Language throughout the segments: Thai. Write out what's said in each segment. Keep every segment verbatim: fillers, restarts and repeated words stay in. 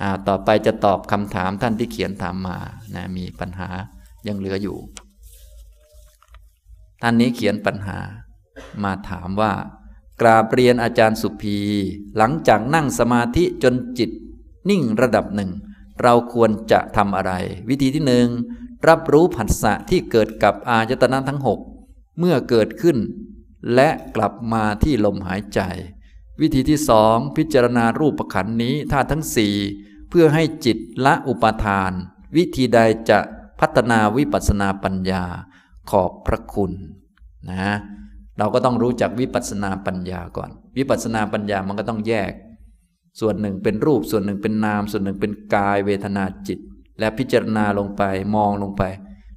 อ่าต่อไปจะตอบคำถามท่านที่เขียนถามมานะมีปัญหายังเหลืออยู่ท่านนี้เขียนปัญหามาถามว่ากราบเรียนอาจารย์สุภีหลังจากนั่งสมาธิจนจิตนิ่งระดับหนึ่งเราควรจะทำอะไรวิธีที่หนึ่งรับรู้ผัสสะที่เกิดกับอายตนะทั้งหกเมื่อเกิดขึ้นและกลับมาที่ลมหายใจวิธีที่สองพิจารณารูปขันธ์นี้ธาตุทั้งสี่เพื่อให้จิตละอุปาทานวิธีใดจะพัฒนาวิปัสสนาปัญญาขอบพระคุณนะเราก็ต้องรู้จักวิปัสสนาปัญญาก่อนวิปัสสนาปัญญามันก็ต้องแยกส่วนหนึ่งเป็นรูปส่วนหนึ่งเป็นนามส่วนหนึ่งเป็นกายเวทนาจิตและพิจารณาลงไปมองลงไป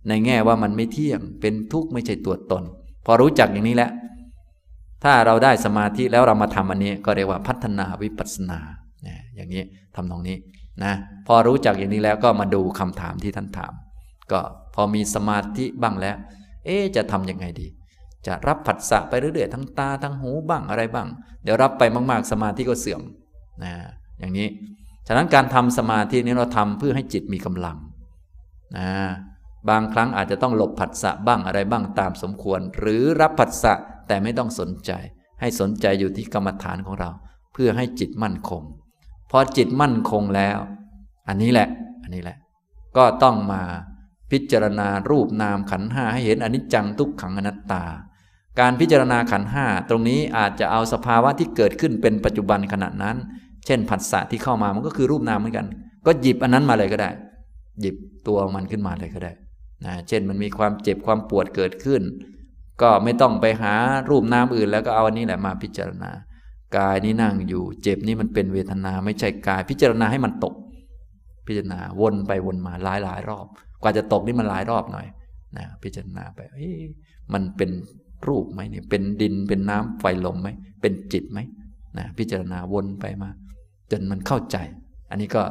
ในแง่ว่ามันไม่เที่ยงเป็นทุกข์ไม่ใช่ตัวตนพอรู้จักอย่างนี้แล้วถ้าเราได้สมาธิแล้วเรามาทำอันนี้ก็เรียกว่าพัฒนาวิปัสสนาอย่างนี้ทำตรงนี้นะพอรู้จักอย่างนี้แล้วก็มาดูคำถามที่ท่านถามก็พอมีสมาธิบ้างแล้วเอ๊ะจะทำยังไงดีจะรับผัสสะไปเรื่อยๆทั้งตาทั้งหูบ้างอะไรบ้างเดี๋ยวรับไปมากๆสมาธิก็เสื่อมนะอย่างนี้ฉะนั้นการทำสมาธินี้เราทำเพื่อให้จิตมีกำลังนะบางครั้งอาจจะต้องหลบผัสสะบ้างอะไรบ้างตามสมควรหรือรับผัสสะแต่ไม่ต้องสนใจให้สนใจอยู่ที่กรรมฐานของเราเพื่อให้จิตมั่นคงพอจิตมั่นคงแล้วอันนี้แหละอันนี้แหละก็ต้องมาพิจารณารูปนามขันธ์ห้าให้เห็นอนิจจังทุกขังอนัตตาการพิจารณาขันธ์ห้าตรงนี้อาจจะเอาสภาวะที่เกิดขึ้นเป็นปัจจุบันขณะนั้นเช่นผัสสะที่เข้ามามันก็คือรูปนามเหมือนกันก็หยิบอันนั้นมาเลยก็ได้หยิบตัวมันขึ้นมาเลยก็ได้นะเช่นมันมีความเจ็บความปวดเกิดขึ้นก็ไม่ต้องไปหารูปนามอื่นแล้วก็เอาอันนี้แหละมาพิจารณากายนี้นั่งอยู่เจ็บนี่มันเป็นเวทนาไม่ใช่กายพิจารณาให้มันตกพิจารณาวนไปวนมาหลายหลายรอบกว่าจะตกนี่มันหลายรอบหน่อยนะพิจารณาไปมันเป็นรูปไหมเนี่ยเป็นดินเป็นน้ำไฟลมไหมเป็นจิตไหมนะพิจารณาวนไปมาจนมันเข้าใจอันนี้ก็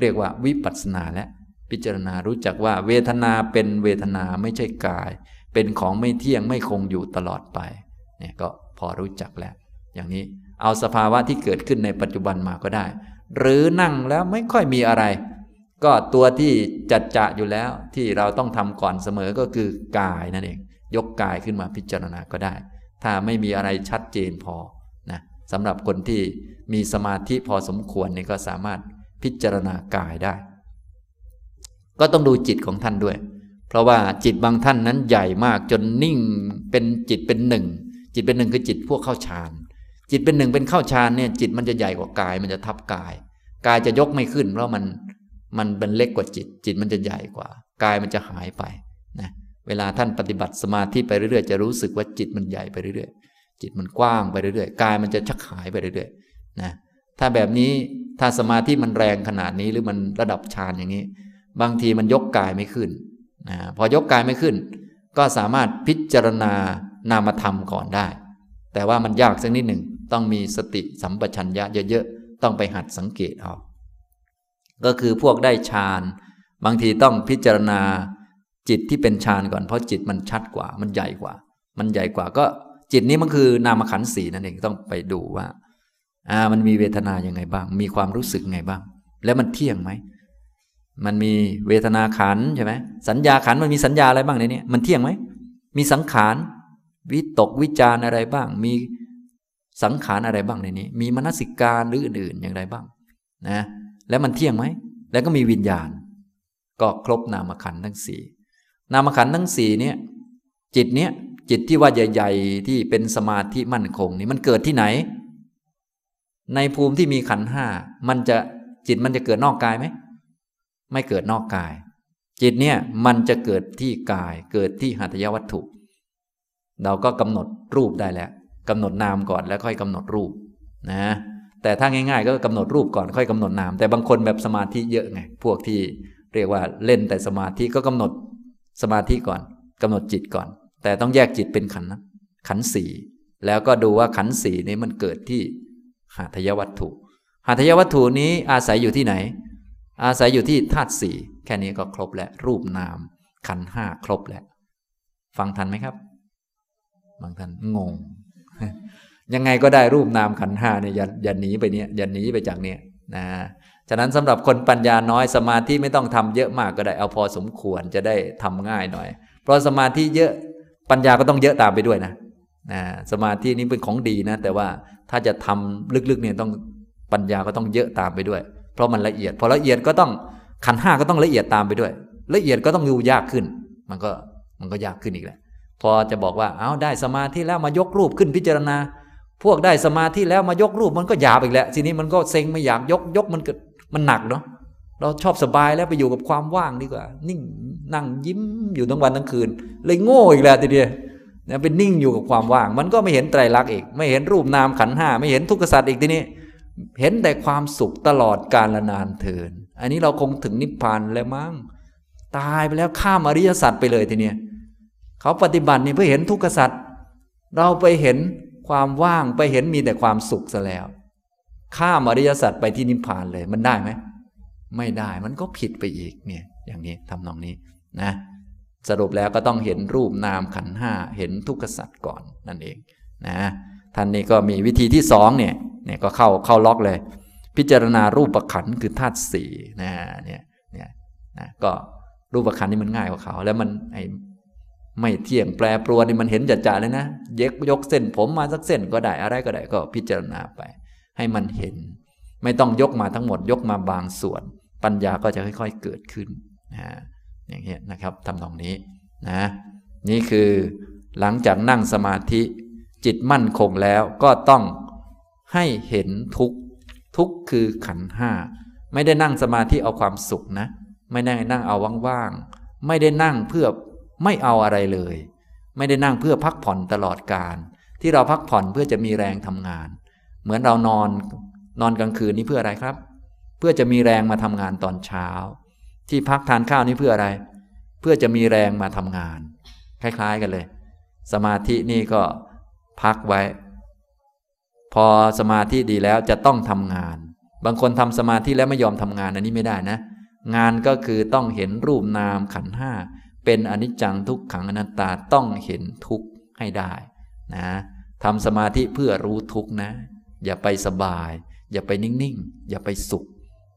เรียกว่าวิปัสสนาและพิจารณารู้จักว่าเวทนาเป็นเวทนาไม่ใช่กายเป็นของไม่เที่ยงไม่คงอยู่ตลอดไปเนี่ยก็พอรู้จักแล้วอย่างนี้เอาสภาวะที่เกิดขึ้นในปัจจุบันมาก็ได้หรือนั่งแล้วไม่ค่อยมีอะไรก็ตัวที่จัดจะอยู่แล้วที่เราต้องทำก่อนเสมอก็คือกายนั่นเองยกกายขึ้นมาพิจารณาก็ได้ถ้าไม่มีอะไรชัดเจนพอนะสำหรับคนที่มีสมาธิพอสมควรนี่ก็สามารถพิจารณากายได้ก็ต้องดูจิตของท่านด้วยเพราะว่าจิตบางท่านนั้นใหญ่มากจนนิ่งเป็นจิตเป็นหนึ่งจิตเป็นหนึ่งคือจิตพวกเข้าฌานจิตเป็นหนึ่งเป็นเข้าฌานเนี่ยจิตมันจะใหญ่กว่ากายมันจะทับกายกายจะยกไม่ขึ้นเพราะมันมันเป็นเล็กกว่าจิตจิตมันจะใหญ่กว่ากายมันจะหายไปนะเวลาท่านปฏิบัติสมาธิไปเรื่อยๆจะรู้สึกว่าจิตมันใหญ่ไปเรื่อยๆจิตมันกว้างไปเรื่อยๆกายมันจะชักหายไปเรื่อยๆนะถ้าแบบนี้ถ้าสมาธิมันแรงขนาดนี้หรือมันระดับฌานอย่างนี้บางทีมันยกกายไม่ขึ้นนะพอยกกายไม่ขึ้นก็สามารถพิจารณานามธรรมก่อนได้แต่ว่ามันยากสักนิดหนึ่งต้องมีสติสัมปชัญญะเยอะๆต้องไปหัดสังเกตเอาก็คือพวกได้ฌานบางทีต้องพิจารณาจิตที่เป็นฌานก่อนเพราะจิตมันชัดกว่ามันใหญ่กว่ามันใหญ่กว่าก็จิตนี้มันคือนามขันธ์สี่นั่นเองต้องไปดูว่าอ่ามันมีเวทนาอย่างไงบ้างมีความรู้สึกไงบ้างแล้วมันเที่ยงไหมมันมีเวทนาขันธ์ใช่ไหมสัญญาขันธ์มันมีสัญญาอะไรบ้างในนี้มันเที่ยงไหมมีสังขารวิตกวิจารอะไรบ้างมีสังขารอะไรบ้างในนี้มีมนสิการหรืออื่นๆอย่างไรบ้างนะแล้วมันเที่ยงไหมแล้วก็มีวิญญาณก็ครบนามขันธ์ทั้งสี่นามขันธ์ทั้งสี่เนี่ยจิตเนี่ยจิตที่ว่าใหญ่ๆที่เป็นสมาธิมั่นคงนี่มันเกิดที่ไหนในภูมิที่มีขันธ์ห้ามันจะจิตมันจะเกิดนอกกายไหมไม่เกิดนอกกายจิตเนี่ยมันจะเกิดที่กายเกิดที่หัตถยวัตถุเราก็กำหนดรูปได้แล้วกำหนดนามก่อนแล้วค่อยกำหนดรูปนะแต่ถ้าง่ายๆก็กำหนดรูปก่อนค่อยกำหนดนามแต่บางคนแบบสมาธิเยอะไงพวกที่เรียกว่าเล่นแต่สมาธิก็กำหนดสมาธิก่อนกำหนดจิตก่อนแต่ต้องแยกจิตเป็นขันธ์นะขันธ์สี่แล้วก็ดูว่าขันธ์สี่นี้มันเกิดที่หัตถยวัตถุหัตถยวัตถุนี้อาศัยอยู่ที่ไหนอาศัยอยู่ที่ธาตุสี่แค่นี้ก็ครบแล้วรูปนามขันธ์ห้าครบแล้วฟังทันไหมครับบางท่านงง ยังไงก็ได้รูปนามขันธ์ห้าเนี่ยอย่าอย่าหนีไปเนี่ยอย่าหนีไปจากเนี่ยนะ ฉะนั้นสำหรับคนปัญญาน้อยสมาธิไม่ต้องทำเยอะมากก็ได้เอาพอสมควรจะได้ทำง่ายหน่อยเพราะสมาธิเยอะปัญญาก็ต้องเยอะตามไปด้วยนะนะสมาธินี้เป็นของดีนะแต่ว่าถ้าจะทำลึกๆเนี่ยต้องปัญญาก็ต้องเยอะตามไปด้วยเพราะมันละเอียดพอละเอียดก็ต้องขันธ์ห้าก็ต้องละเอียดตามไปด้วยละเอียดก็ต้องดูยากขึ้นมันก็มันก็ยากขึ้นอีกแหละพอจะบอกว่าเอาได้สมาธิแล้วมายกรูปขึ้นพิจารณาพวกได้สมาธิแล้วมายกรูปมันก็หยาบอีกแหละทีนี้มันก็เซ็งไม่อยากยกยกมันมันหนักเนาะเราชอบสบายแล้วไปอยู่กับความว่างดีกว่านิ่งนั่งยิ้มอยู่ทั้งวันทั้งคืนเลยโง่อีกแล้วทีเดียวเนี่ยเป็นนิ่งอยู่กับความว่างมันก็ไม่เห็นไตรลักษณ์อีกไม่เห็นรูปนามขันธ์ห้าไม่เห็นทุกขสัจอีกทีนี้เห็นแต่ความสุขตลอดกาลนานเถินอันนี้เราคงถึงนิพพานแล้วมั้งตายไปแล้วข้ามอริยสัจไปเลยทีเนี้ยเขาปฏิบัติเนี่ยเพื่อเห็นทุกขสัจเราไปเห็นความว่างไปเห็นมีแต่ความสุขซะแล้วข้ามอริยสัจไปที่นิพพานเลยมันได้ไหมไม่ได้มันก็ผิดไปอีกเนี่ยอย่างนี้ทำนองนี้นะสรุปแล้วก็ต้องเห็นรูปนามขันธ์ห้าเห็นทุกขสัจก่อนนั่นเองนะท่านนี้ก็มีวิธีที่สองเนี่ยเนี่ยก็เข้าเข้าล็อกเลยพิจารณารูปขันธ์คือธาตุสี่นะเนี่ยเนี่ยนะก็รูปขันธ์นี่มันง่ายกว่าเขาแล้วมันไอไม่เที่ยงแปรปรวนนี่มันเห็นจัดจ่าเลยนะเย็กยกเส้นผมมาสักเส้นก็ได้อะไรก็ได้ก็พิจารณาไปให้มันเห็นไม่ต้องยกมาทั้งหมดยกมาบางส่วนปัญญาก็จะค่อยๆเกิดขึ้นนะอย่างเงี้ยนะครับทำตรงนี้นะนี่คือหลังจากนั่งสมาธิจิตมั่นคงแล้วก็ต้องให้เห็นทุกข์ทุกข์คือขันธ์ห้าไม่ได้นั่งสมาธิเอาความสุขนะไม่ได้นั่งเอาว่างๆไม่ได้นั่งเพื่อไม่เอาอะไรเลยไม่ได้นั่งเพื่อพักผ่อนตลอดการที่เราพักผ่อนเพื่อจะมีแรงทำงานเหมือนเรานอนนอนกลางคืนนี่เพื่ออะไรครับเพื่อจะมีแรงมาทำงานตอนเช้าที่พักทานข้าวนี่เพื่ออะไรเพื่อจะมีแรงมาทำงานคล้ายๆกันเลยสมาธินี่ก็พักไว้พอสมาธิดีแล้วจะต้องทำงานบางคนทำสมาธิแล้วไม่ยอมทำงานอันนี้ไม่ได้นะงานก็คือต้องเห็นรูปนามขันธ์ห้าเป็นอนิจจังทุกขังอนัตตาต้องเห็นทุกข์ให้ได้นะทำสมาธิเพื่อรู้ทุกข์นะอย่าไปสบายอย่าไปนิ่งๆอย่าไปสุข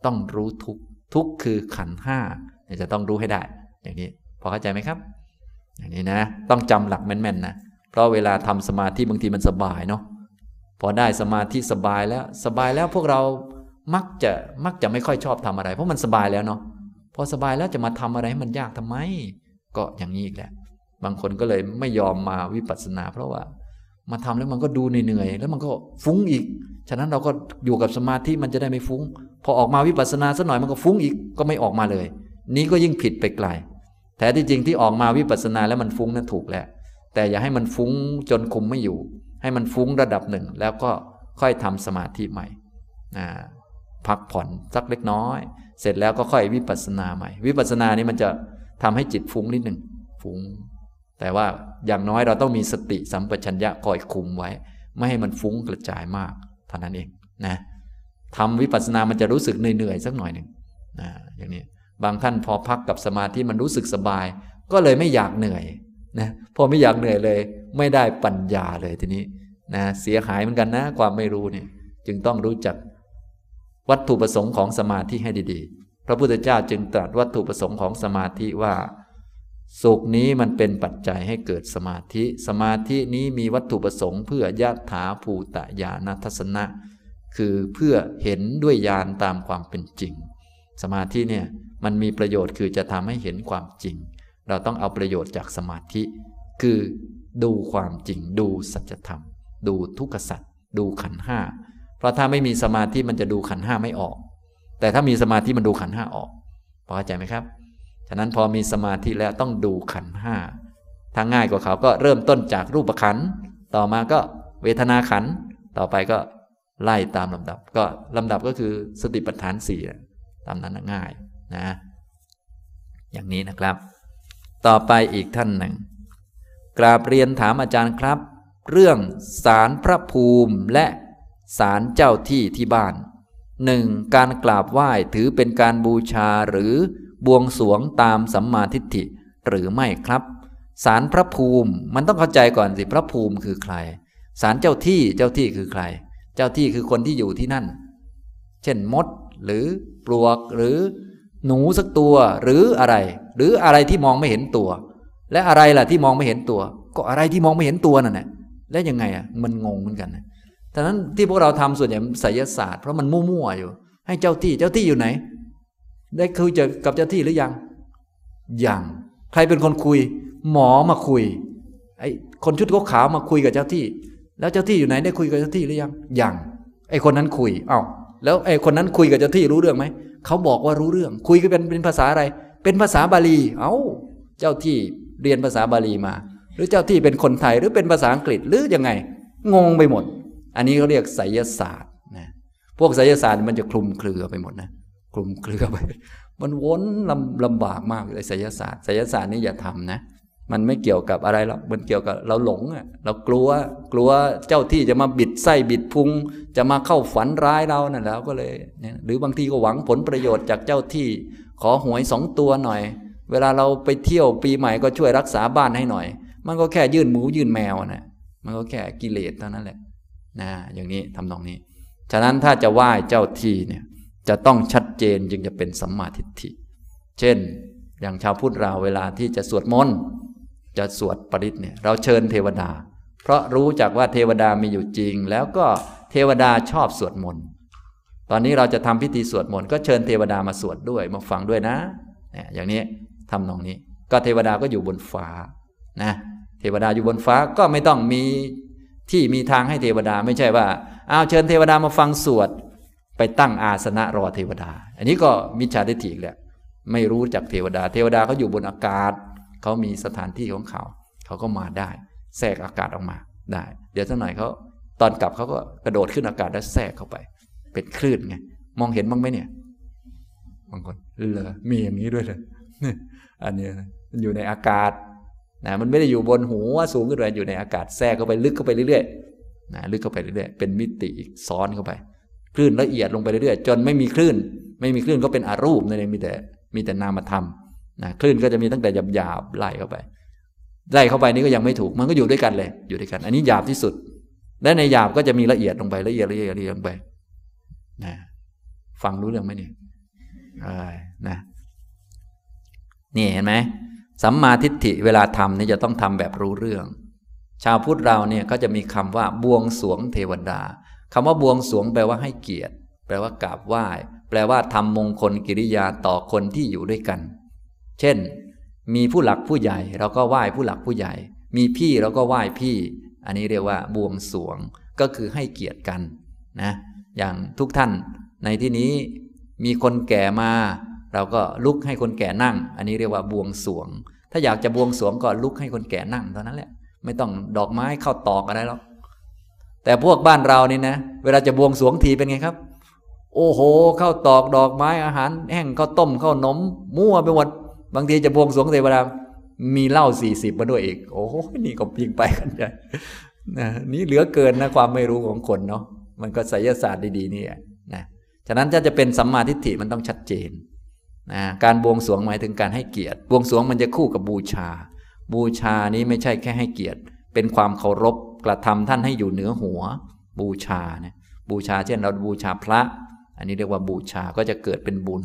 ต้องรู้ทุกข์ทุกข์คือขันธ์ห้าจะต้องรู้ให้ได้อย่างนี้พอเข้าใจไหมครับอย่างนี้นะต้องจำหลักแม่นๆนะเพราะเวลาทำสมาธิบางทีมันสบายเนาะพอได้สมาธิสบายแล้วสบายแล้วพวกเรามักจะมักจะไม่ค่อยชอบทำอะไรเพราะมันสบายแล้วเนาะพอสบายแล้วจะมาทำอะไรให้มันยากทำไมก็อย่างนี้อีกแหละบางคนก็เลยไม่ยอมมาวิปัสสนาเพราะว่ามาทำแล้วมันก็ดูเหนื่อยๆแล้วมันก็ฟุ้งอีกฉะนั้นเราก็อยู่กับสมาธิมันจะได้ไม่ฟุ้งพอออกมาวิปัสสนาสักหน่อยมันก็ฟุ้งอีกก็ไม่ออกมาเลยนี้ก็ยิ่งผิดไปไกลแท้ที่จริงที่ออกมาวิปัสสนาแล้วมันฟุ้งนั่นถูกแหละแต่อย่าให้มันฟุ้งจนคุมไม่อยู่ให้มันฟุ้งระดับหนึ่งแล้วก็ค่อยทำสมาธิใหม่พักผ่อนสักเล็กน้อยเสร็จแล้วก็ค่อยวิปัสสนาใหม่วิปัสสนานี้มันจะทำให้จิตฟุ้งนิดหนึ่งฟุ้งแต่ว่าอย่างน้อยเราต้องมีสติสัมปชัญญะคอยคุมไว้ไม่ให้มันฟุ้งกระจายมากเท่านั้นเองนะทำวิปัสสนามันจะรู้สึกเหนื่อยๆสักหน่อยหนึ่งนะอย่างนี้บางท่านพอพักกับสมาธิมันรู้สึกสบายก็เลยไม่อยากเหนื่อยนะพอไม่อยากเหนื่อยเลยไม่ได้ปัญญาเลยทีนี้นะเสียหายเหมือนกันนะความไม่รู้เนี่ยจึงต้องรู้จักวัตถุประสงค์ของสมาธิให้ดีๆพระพุทธเจ้าจึงตรัสวัตถุประสงค์ของสมาธิว่าสุขนี้มันเป็นปัจจัยให้เกิดสมาธิสมาธินี้มีวัตถุประสงค์เพื่อยัตถาภูตญาณทัศนะคือเพื่อเห็นด้วยญาณตามความเป็นจริงสมาธิเนี่ยมันมีประโยชน์คือจะทำให้เห็นความจริงเราต้องเอาประโยชน์จากสมาธิคือดูความจริงดูสัจธรรมดูทุกขสัจดูขันธ์ห้าเพราะถ้าไม่มีสมาธิมันจะดูขันธ์ห้าไม่ออกแต่ถ้ามีสมาธิมันดูขันธ์ห้าออกพอเข้าใจไหมครับฉะนั้นพอมีสมาธิแล้วต้องดูขันธ์ห้าถ้าง่ายกว่าเขาก็เริ่มต้นจากรูปขันธ์ต่อมาก็เวทนาขันธ์ต่อไปก็ไล่ตามลำดับก็ลำดับก็คือสติปัฏฐานสี่ตามนั้นง่ายนะอย่างนี้นะครับต่อไปอีกท่านหนึ่งกราบเรียนถามอาจารย์ครับเรื่องศาลพระภูมิและศาลเจ้าที่ที่บ้านหนึ่งการกราบไหว้ถือเป็นการบูชาหรือบวงสรวงตามสัมมาทิฏฐิหรือไม่ครับศาลพระภูมิมันต้องเข้าใจก่อนสิพระภูมิคือใครศาลเจ้าที่เจ้าที่คือใครเจ้าที่คือคนที่อยู่ที่นั่นเช่นมด หรือปลวกหรือหนูสักตัวหรืออะไรหรืออะไรที่มองไม่เห็นตัวและอะไรล่ะที่มองไม่เห็นตัวก็อะไรที่มองไม่เห็นตัวนั่นแหละแล้วยังไงอ่ะมันงงเหมือนกันนะฉะนั้นที่พวกเราทำส่วนใหญ่ไสยศาสตร์เพราะมันมั่วๆอยู่ให้เจ้าที่เจ้าที่อยู่ไหนได้คุยกับเจ้าที่หรือยังยังใครเป็นคนคุยหมอมาคุยไอ้คนชุดขาวมาคุยกับเจ้าที่แล้วเจ้าที่อยู่ไหนได้คุยกับเจ้าที่หรือยังยังไอ้คนนั้นคุยเอ้าแล้วไอ้คนนั้นคุยกับเจ้าที่รู้เรื่องไหมเขาบอกว่ารู้เรื่องคุยกันเป็นเป็นภาษาอะไรเป็นภาษาบาลีเอ้าเจ้าที่เรียนภาษาบาลีมาหรือเจ้าที่เป็นคนไทยหรือเป็นภาษาอังกฤษหรือยังไงงงไปหมดอันนี้เขาเรียกไสยศาสตร์นะพวกไสยศาสตร์มันจะคลุมเครือไปหมดนะคลุมเครือไปมันวนลำลำบากมากเลยไสยศาสตร์ไสยศาสตร์นี่อย่าทำนะมันไม่เกี่ยวกับอะไรหรอกมันเกี่ยวกับเราหลงอ่ะเรากลัวกลัวเจ้าที่จะมาบิดไส้บิดพุงจะมาเข้าฝันร้ายเรานั่นแล้วก็เลยหรือบางทีก็หวังผลประโยชน์จากเจ้าที่ขอหวยสองตัวหน่อยเวลาเราไปเที่ยวปีใหม่ก็ช่วยรักษาบ้านให้หน่อยมันก็แค่ยื่นหมูยื่นแมวนะมันก็แค่กิเลสเท่านั้นแหละนะอย่างนี้ทำนองนี้ฉะนั้นถ้าจะไหว้เจ้าที่เนี่ยจะต้องชัดเจนจึงจะเป็นสัมมาทิฏฐิเช่นอย่างชาวพุทธเราเวลาที่จะสวดมนต์จะสวดปริตเนี่ยเราเชิญเทวดาเพราะรู้จักว่าเทวดามีอยู่จริงแล้วก็เทวดาชอบสวดมนต์ตอนนี้เราจะทำพิธีสวดมนต์ก็เชิญเทวดามาสวดด้วยมาฟังด้วยนะเนี่ยอย่างนี้ทำนองนี้ก็เทวดาก็อยู่บนฟ้านะเทวดาอยู่บนฟ้าก็ไม่ต้องมีที่มีทางให้เทวดาไม่ใช่ว่าเอาเชิญเทวดามาฟังสวดไปตั้งอาสนะรอเทวดาอันนี้ก็มิจฉาทิฏฐิแหละไม่รู้จักเทวดาเทวดาเขาอยู่บนอากาศเขามีสถานที่ของเขาเขาก็มาได้แทรกอากาศออกมาได้เดี๋ยวสักหน่อยเขาตอนกลับเขาก็กระโดดขึ้นอากาศแล้วแทรกเข้าไปเป็นคลื่นไงมองเห็นบ้างไหมเนี่ยบางคนเหรอมีอย่างนี้ด้วยเลยอันนี้มันอยู่ในอากาศนะมันไม่ได้อยู่บนหัวสูงขึ้นไปอยู่ในอากาศแทรกเข้าไปลึกเข้าไปเรื่อยๆนะลึกเข้าไปเรื่อยๆเป็นมิติอีกซ้อนเข้าไปคลื่นละเอียดลงไปเรื่อยๆจนไม่มีคลื่นไม่มีคลื่นก็เป็นอารูปนั่นเองมีแต่มีแต่นามธรรมนะคลื่นก็จะมีตั้งแต่หยาบๆไล่เข้าไปไล่เข้าไปนี่ก็ยังไม่ถูกมันก็อยู่ด้วยกันเลยอยู่ด้วยกันอันนี้หยาบที่สุดและในหยาบก็จะมีละเอียดลงไปละเอียดละเอียดละเอียดลงไปนะฟังรู้เรื่องไหมเนี่ยนะนี่เห็นไหมสัมมาทิฏฐิเวลาทำนี่จะต้องทำแบบรู้เรื่องชาวพุทธเราเนี่ยก็จะมีคำว่าบวงสรวงเทวดาคำว่าบวงสรวงแปลว่าให้เกียรติแปลว่ากราบไหว้แปลว่าทำมงคลกิริยาต่อคนที่อยู่ด้วยกันเช่นมีผู้หลักผู้ใหญ่เราก็ไหว้ผู้หลักผู้ใหญ่มีพี่เราก็ไหว้พี่อันนี้เรียกว่าบวงสรวงก็คือให้เกียรติกันนะอย่างทุกท่านในที่นี้มีคนแก่มาเราก็ลุกให้คนแก่นั่งอันนี้เรียกว่าบวงสรวงถ้าอยากจะบวงสรวงก็ลุกให้คนแก่นั่งเท่านั้นแหละไม่ต้องดอกไม้เข้าตอกอะไรหรอกแต่พวกบ้านเรานี่นะเวลาจะบวงสรวงทีเป็นไงครับโอ้โหเข้าตอกดอกไม้อาหารแห้งข้าวต้มข้าวนมมั่วไปหมดบางทีจะบวงสรวงเทวดามีเหล้าสี่สิบมาด้วยอีกโอ้โหนี่ก็ยิงไปกันใหญ่นะนี่เหลือเกินนะความไม่รู้ของคนเนาะมันก็ไสยศาสตร์ดีๆนี่นะฉะนั้นถ้าจะเป็นสัมมาทิฏฐิมันต้องชัดเจนนะการบวงสรวงหมายถึงการให้เกียรติบวงสรวงมันจะคู่กับบูชาบูชานี้ไม่ใช่แค่ให้เกียรติเป็นความเคารพกระทำท่านให้อยู่เหนือหัวบูชาเนี่ยบูชาเช่นเราบูชาพระอันนี้เรียกว่าบูชาก็จะเกิดเป็นบุญ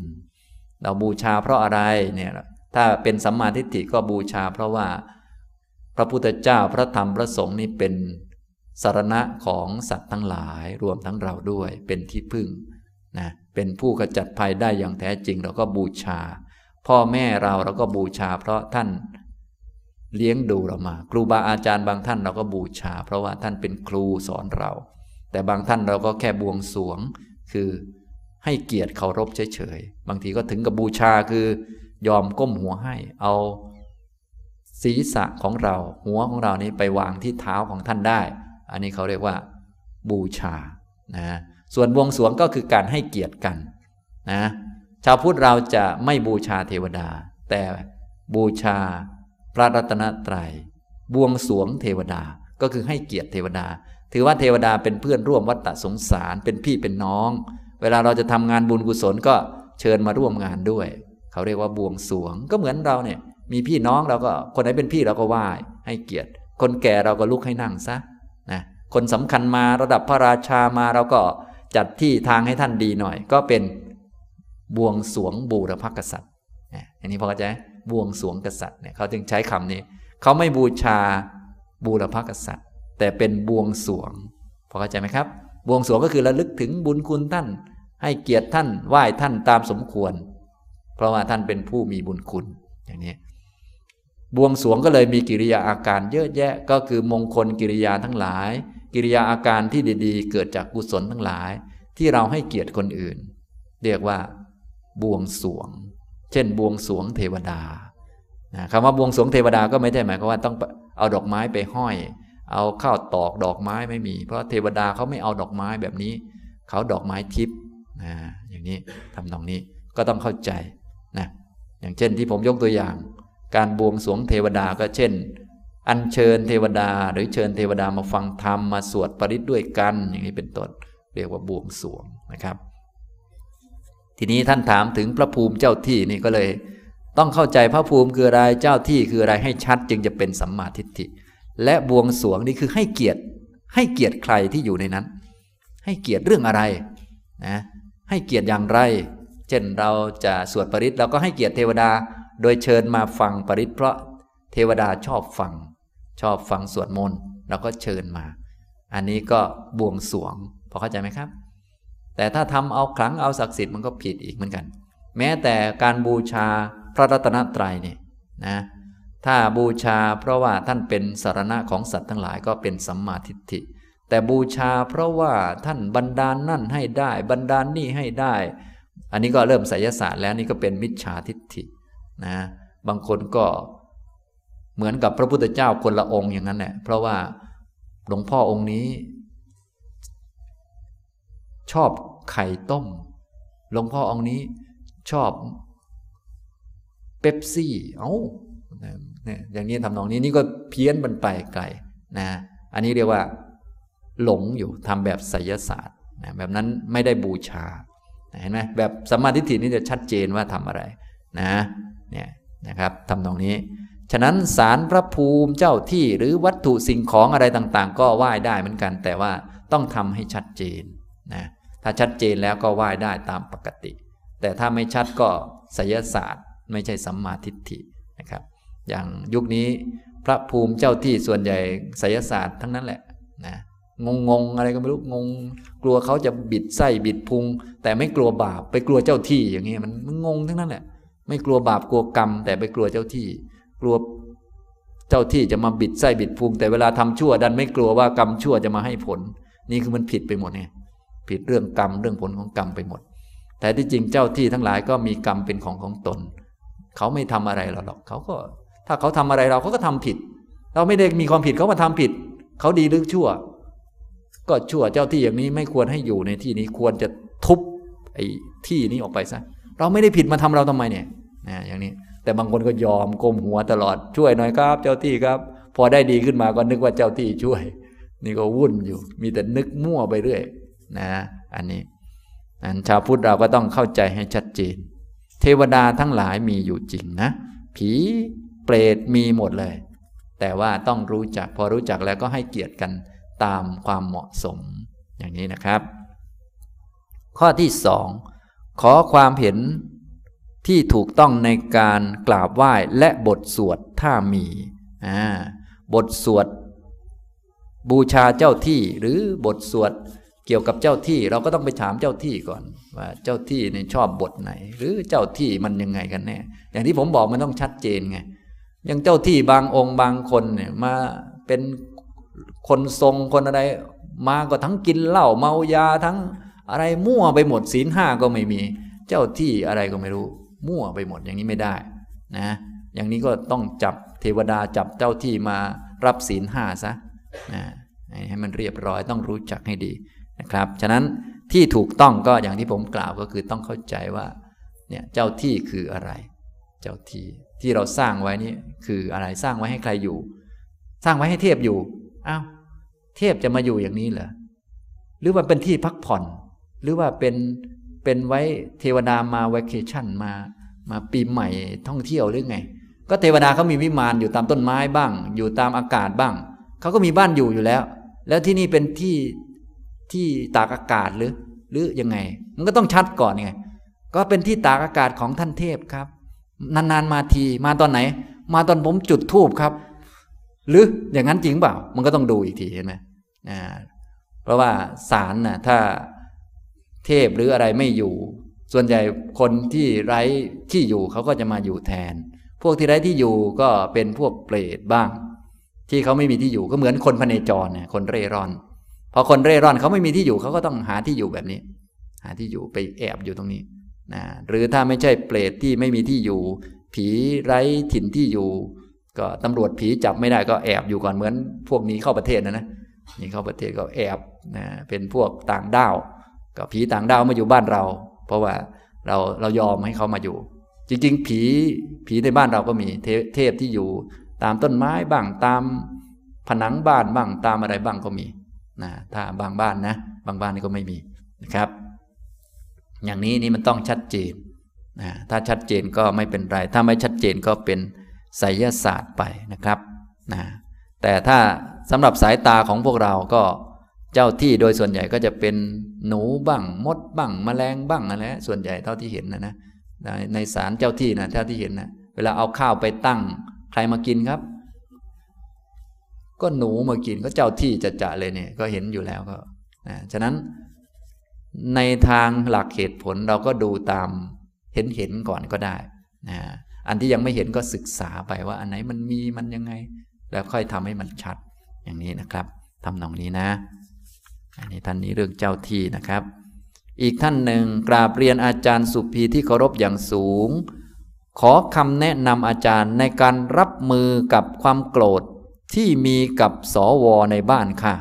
เราบูชาเพราะอะไรเนี่ยถ้าเป็นสัมมาทิฏฐิก็บูชาเพราะว่าพระพุทธเจ้าพระธรรมพระสงฆ์นี่เป็นสรณะของสัตว์ทั้งหลายรวมทั้งเราด้วยเป็นที่พึ่งนะเป็นผู้ขจัดภัยได้อย่างแท้จริงเราก็บูชาพ่อแม่เราเราก็บูชาเพราะท่านเลี้ยงดูเรามาครูบาอาจารย์บางท่านเราก็บูชาเพราะว่าท่านเป็นครูสอนเราแต่บางท่านเราก็แค่บวงสรวงคือให้เกียรติเคารพเฉยๆบางทีก็ถึงกับบูชาคือยอมก้มหัวให้เอาศีรษะของเราหัวของเรานี้ไปวางที่เท้าของท่านได้อันนี้เขาเรียกว่าบูชานะส่วนบวงสรวงก็คือการให้เกียรติกันนะชาวพุทธเราจะไม่บูชาเทวดาแต่บูชาพระรัตนตรัยบวงสรวงเทวดาก็คือให้เกียรติเทวดาถือว่าเทวดาเป็นเพื่อนร่วมวัฏสงสารเป็นพี่เป็นน้องเวลาเราจะทำงานบุญกุศลก็เชิญมาร่วมงานด้วยเขาเรียกว่าบวงสรวงก็เหมือนเราเนี่ยมีพี่น้องเราก็คนไหนเป็นพี่เราก็ไหว้ให้เกียรติคนแก่เราก็ลุกให้นั่งซะนะคนสำคัญมาระดับพระราชามาเราก็จัดที่ทางให้ท่านดีหน่อยก็เป็น บวงสรวงบูรพกษัตริย์อันนี้พอเข้าใจบวงสรวงกษัตริย์เนี่ยเขาจึงใช้คำนี้เขาไม่บูชาบูรพกษัตริย์แต่เป็นบวงสรวงพอเข้าใจไหมครับบวงสรวงก็คือระลึกถึงบุญคุณท่านให้เกียรติท่านไหว้ท่านตามสมควรเพราะว่าท่านเป็นผู้มีบุญคุณอย่างนี้บวงสรวงก็เลยมีกิริยาอาการเยอะแยะก็คือมงคลกิริยาทั้งหลายกิริยาอาการที่ดีๆเกิดจากกุศลทั้งหลายที่เราให้เกียรติคนอื่นเรียกว่าบวงสรวงเช่นบวงสรวงเทวดาคำว่าบวงสรวงเทวดาก็ไม่ได้หมายความว่าต้องเอาดอกไม้ไปห้อยเอาข้าวตอกดอกไม้ไม่มีเพราะเทวดาเขาไม่เอาดอกไม้แบบนี้เขาดอกไม้ทิพย์นะอย่างนี้ทำตรงนี้ก็ต้องเข้าใจนะอย่างเช่นที่ผมยกตัวอย่างการบวงสรวงเทวดาก็เช่นอัญเชิญเทวดาหรือเชิญเทวดามาฟังธรรมมาสวดปริตด้วยกันอย่างนี้เป็นต้นเรียกว่าบวงสรวงนะครับทีนี้ท่านถามถึงพระภูมิเจ้าที่นี่ก็เลยต้องเข้าใจพระภูมิคืออะไรเจ้าที่คืออะไรให้ชัดจึงจะเป็นสัมมาทิฏฐิและบวงสรวงนี่คือให้เกียรติให้เกียรติใครที่อยู่ในนั้นให้เกียรติเรื่องอะไรนะให้เกียรติอย่างไรเช่นเราจะสวดปริตเราก็ให้เกียรติเทวดาโดยเชิญมาฟังปริตเพราะเทวดาชอบฟังชอบฟังสวดมนต์เราก็เชิญมาอันนี้ก็บวงสรวงพอเข้าใจไหมครับแต่ถ้าทำเอาขลังเอาศักดิ์สิทธิ์มันก็ผิดอีกเหมือนกันแม้แต่การบูชาพระรัตนตรัยนี่นะถ้าบูชาเพราะว่าท่านเป็นสรณะของสัตว์ทั้งหลายก็เป็นสัมมาทิฏฐิแต่บูชาเพราะว่าท่านบันดาลนั่นให้ได้บันดาลนี่ให้ได้อันนี้ก็เริ่มไสยศาสตร์แล้วนี่ก็เป็นมิจฉาทิฏฐินะบางคนก็เหมือนกับพระพุทธเจ้าคนละองค์อย่างนั้นแหละเพราะว่าหลวงพ่อองค์นี้ชอบไข่ต้มหลวงพ่อองค์นี้ชอบเป๊ปซี่เอ้าเนี่ยอย่างนี้ทำนองนี้นี่ก็เพี้ยนมันไปไกลนะอันนี้เรียกว่าหลงอยู่ทำแบบไสยศาสตร์นะแบบนั้นไม่ได้บูชาเห็นไหมแบบสัมมาทิฏฐินี่จะชัดเจนว่าทำอะไรนะเนี่ยนะครับทำตรงนี้ฉะนั้นศาลพระภูมิเจ้าที่หรือวัตถุสิ่งของอะไรต่างๆก็ไหว้ได้เหมือนกันแต่ว่าต้องทำให้ชัดเจนนะถ้าชัดเจนแล้วก็ไหว้ได้ตามปกติแต่ถ้าไม่ชัดก็ไสยศาสตร์ไม่ใช่สัมมาทิฏฐินะครับอย่างยุคนี้พระภูมิเจ้าที่ส่วนใหญ่ไสยศาสตร์ทั้งนั้นแหละนะงงงอะไรก็ไม่รู้งงกลัวเขาจะบิดไส้บิดพุงแต่ไม่กลัวบาปไปกลัวเจ้าที่อย่างนี้มันงงทั้งนั้นแหละไม่กลัวบาปกลัวกรรมแต่ไปกลัวเจ้าที่กลัวเจ้าที่จะมาบิดไส้บิดพุงแต่เวลาทำชั่วดันไม่กลัวว่ากรรมชั่วจะมาให้ผลนี่คือมันผิดไปหมดเนี่ยผิดเรื่องกรรมเรื่องผลของกรรมไปหมดแต่ที่จริงเจ้าที่ทั้งหลายก็มีกรรมเป็นของของตนเขาไม่ทำอะไรเราหรอกเขาก็ถ้าเขาทำอะไรเราเขาก็ทำผิดเราไม่ได้มีความผิดเขามาทำผิดเขาดีหรือชั่วก็ชั่วเจ้าที่อย่างนี้ไม่ควรให้อยู่ในที่นี้ควรจะทุบไอ้ที่นี้ออกไปซะเราไม่ได้ผิดมาทำเราทำไมเนี่ยนะอย่างนี้แต่บางคนก็ยอมก้มหัวตลอดช่วยหน่อยครับเจ้าที่ครับพอได้ดีขึ้นมาก็นึกว่าเจ้าที่ช่วยนี่ก็วุ่นอยู่มีแต่นึกมั่วไปเรื่อยนะอันนี้นั้นชาวพุทธเราก็ต้องเข้าใจให้ชัดเจนเทวดาทั้งหลายมีอยู่จริงนะผีเปรตมีหมดเลยแต่ว่าต้องรู้จักพอรู้จักแล้วก็ให้เกียรติกันตามความเหมาะสมอย่างนี้นะครับข้อที่สองขอความเห็นที่ถูกต้องในการกราบไหว้และบทสวดถ้ามีอ่าบทสวดบูชาเจ้าที่หรือบทสวดเกี่ยวกับเจ้าที่เราก็ต้องไปถามเจ้าที่ก่อนว่าเจ้าที่เนี่ยชอบบทไหนหรือเจ้าที่มันยังไงกันแน่อย่างที่ผมบอกมันต้องชัดเจนไงอย่างเจ้าที่บางองค์บางคนเนี่ยมาเป็นคนทรงคนอะไรมาก็ทั้งกินเหล้าเมายาทั้งอะไรมั่วไปหมดศีลห้าก็ไม่มีเจ้าที่อะไรก็ไม่รู้มั่วไปหมดอย่างนี้ไม่ได้นะอย่างนี้ก็ต้องจับเทวดาจับเจ้าที่มารับศีลห้าซะนะให้มันเรียบร้อยต้องรู้จักให้ดีนะครับฉะนั้นที่ถูกต้องก็อย่างที่ผมกล่าวก็คือต้องเข้าใจว่าเนี่ยเจ้าที่คืออะไรเจ้าที่ที่เราสร้างไว้นี่คืออะไรสร้างไว้ให้ใครอยู่สร้างไว้ให้เทพอยู่อ้าวเทพจะมาอยู่อย่างนี้เหรอหรือว่าเป็นที่พักผ่อนหรือว่าเป็นเป็นไว้เทวดามาแวเคชั่นมามาปีใหม่ท่องเที่ยวหรือไงก็เทวดาเขามีวิมานอยู่ตามต้นไม้บ้างอยู่ตามอากาศบ้างเขาก็มีบ้านอยู่อยู่แล้วแล้วที่นี่เป็นที่ที่ตากอากาศหรือหรือยังไงมันก็ต้องชัดก่อนไง ก็เป็นที่ตากอากาศของท่านเทพครับนานๆมาทีมาตอนไหนมาตอนผมจุดธูปครับหรืออย่างนั้นจริงเปล่ามันก็ต้องดูอีกทีเห็นไหมอ่าเพราะว่าศาลน่ะถ้าเทพหรืออะไรไม่อยู่ส่วนใหญ่คนที่ไร้ที่อยู่เขาก็จะมาอยู่แทนพวกที่ไร้ที่อยู่ก็เป็นพวกเปรตบ้างที่เขาไม่มีที่อยู่ก็เหมือนคนพเนจรเนี่ยคนเร่ร่อนพอคนเร่ร่อนเขาไม่มีที่อยู่เขาก็ต้องหาที่อยู่แบบนี้หาที่อยู่ไปแอบอยู่ตรงนี้นะหรือถ้าไม่ใช่เปรตที่ไม่มีที่อยู่ผีไร้ถิ่นที่อยู่ก็ตำรวจผีจับไม่ได้ก็แอบอยู่ก่อนเหมือนพวกนี้เข้าประเทศนะนะนี่เข้าประเทศก็แอบนะเป็นพวกต่างด้าวก็ผีต่างด้าวมาอยู่บ้านเราเพราะว่าเราเรายอมให้เขามาอยู่จริงๆผีผีในบ้านเราก็มีเทพเทพที่อยู่ตามต้นไม้บ้างตามผนังบ้านบ้างตามอะไรบ้างก็มีนะถ้าบางบ้านนะบางบ้านนี่ก็ไม่มีนะครับอย่างนี้นี่มันต้องชัดเจนนะถ้าชัดเจนก็ไม่เป็นไรถ้าไม่ชัดเจนก็เป็นไสยศาสตร์ไปนะครับนะแต่ถ้าสำหรับสายตาของพวกเราก็เจ้าที่โดยส่วนใหญ่ก็จะเป็นหนูบ้างมดบ้างแมลงบ้างอะไรส่วนใหญ่เท่าที่เห็นนะนะในศาลเจ้าที่นะเท่าที่เห็นนะเวลาเอาข้าวไปตั้งใครมากินครับก็หนูมากินก็เจ้าที่จะจะเลยเนี่ยก็เห็นอยู่แล้วก็นะฉะนั้นในทางหลักเหตุผลเราก็ดูตามเห็นเห็นก่อนก็ได้นะอันที่ยังไม่เห็นก็ศึกษาไปว่าอันไหนมันมีมันยังไงแล้วค่อยทำให้มันชัดอย่างนี้นะครับทำนองนี้นะอันนี้ท่านนี้เรื่องเจ้าที่นะครับอีกท่านหนึ่งกราบเรียนอาจารย์สุภีที่เคารพอย่างสูงขอคำแนะนำอาจารย์ในการรับมือกับความโกรธที่มีกับสวในบ้านค่ะ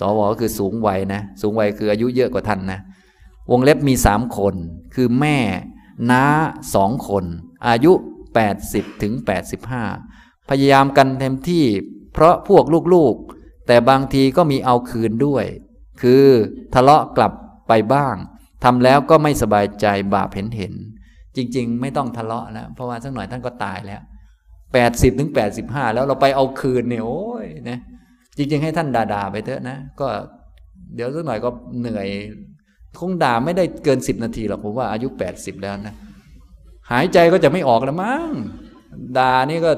สวก็คือสูงวัยนะสูงวัยคืออายุเยอะกว่าท่านนะวงเล็บมีสามคนคือแม่น้าสองคนอายุแปดสิบถึงแปดสิบห้าพยายามกันเต็มที่เพราะพวกลูกๆแต่บางทีก็มีเอาคืนด้วยคือทะเลาะกลับไปบ้างทำแล้วก็ไม่สบายใจบาปเห็นเห็นจริงๆไม่ต้องทะเลาะแล้วเพราะว่าสักหน่อยท่านก็ตายแล้วแปดสิบถึงแปดสิบห้าแล้วเราไปเอาคืนเนี่ยโอ้ยนะจริงๆให้ท่านด่าๆไปเถอะนะก็เดี๋ยวสักหน่อยก็เหนื่อยคงด่าไม่ได้เกินสิบนาทีหรอกผมว่าอายุแปดสิบแล้วนะหายใจก็จะไม่ออกแล้วมั้งด่านี่ก็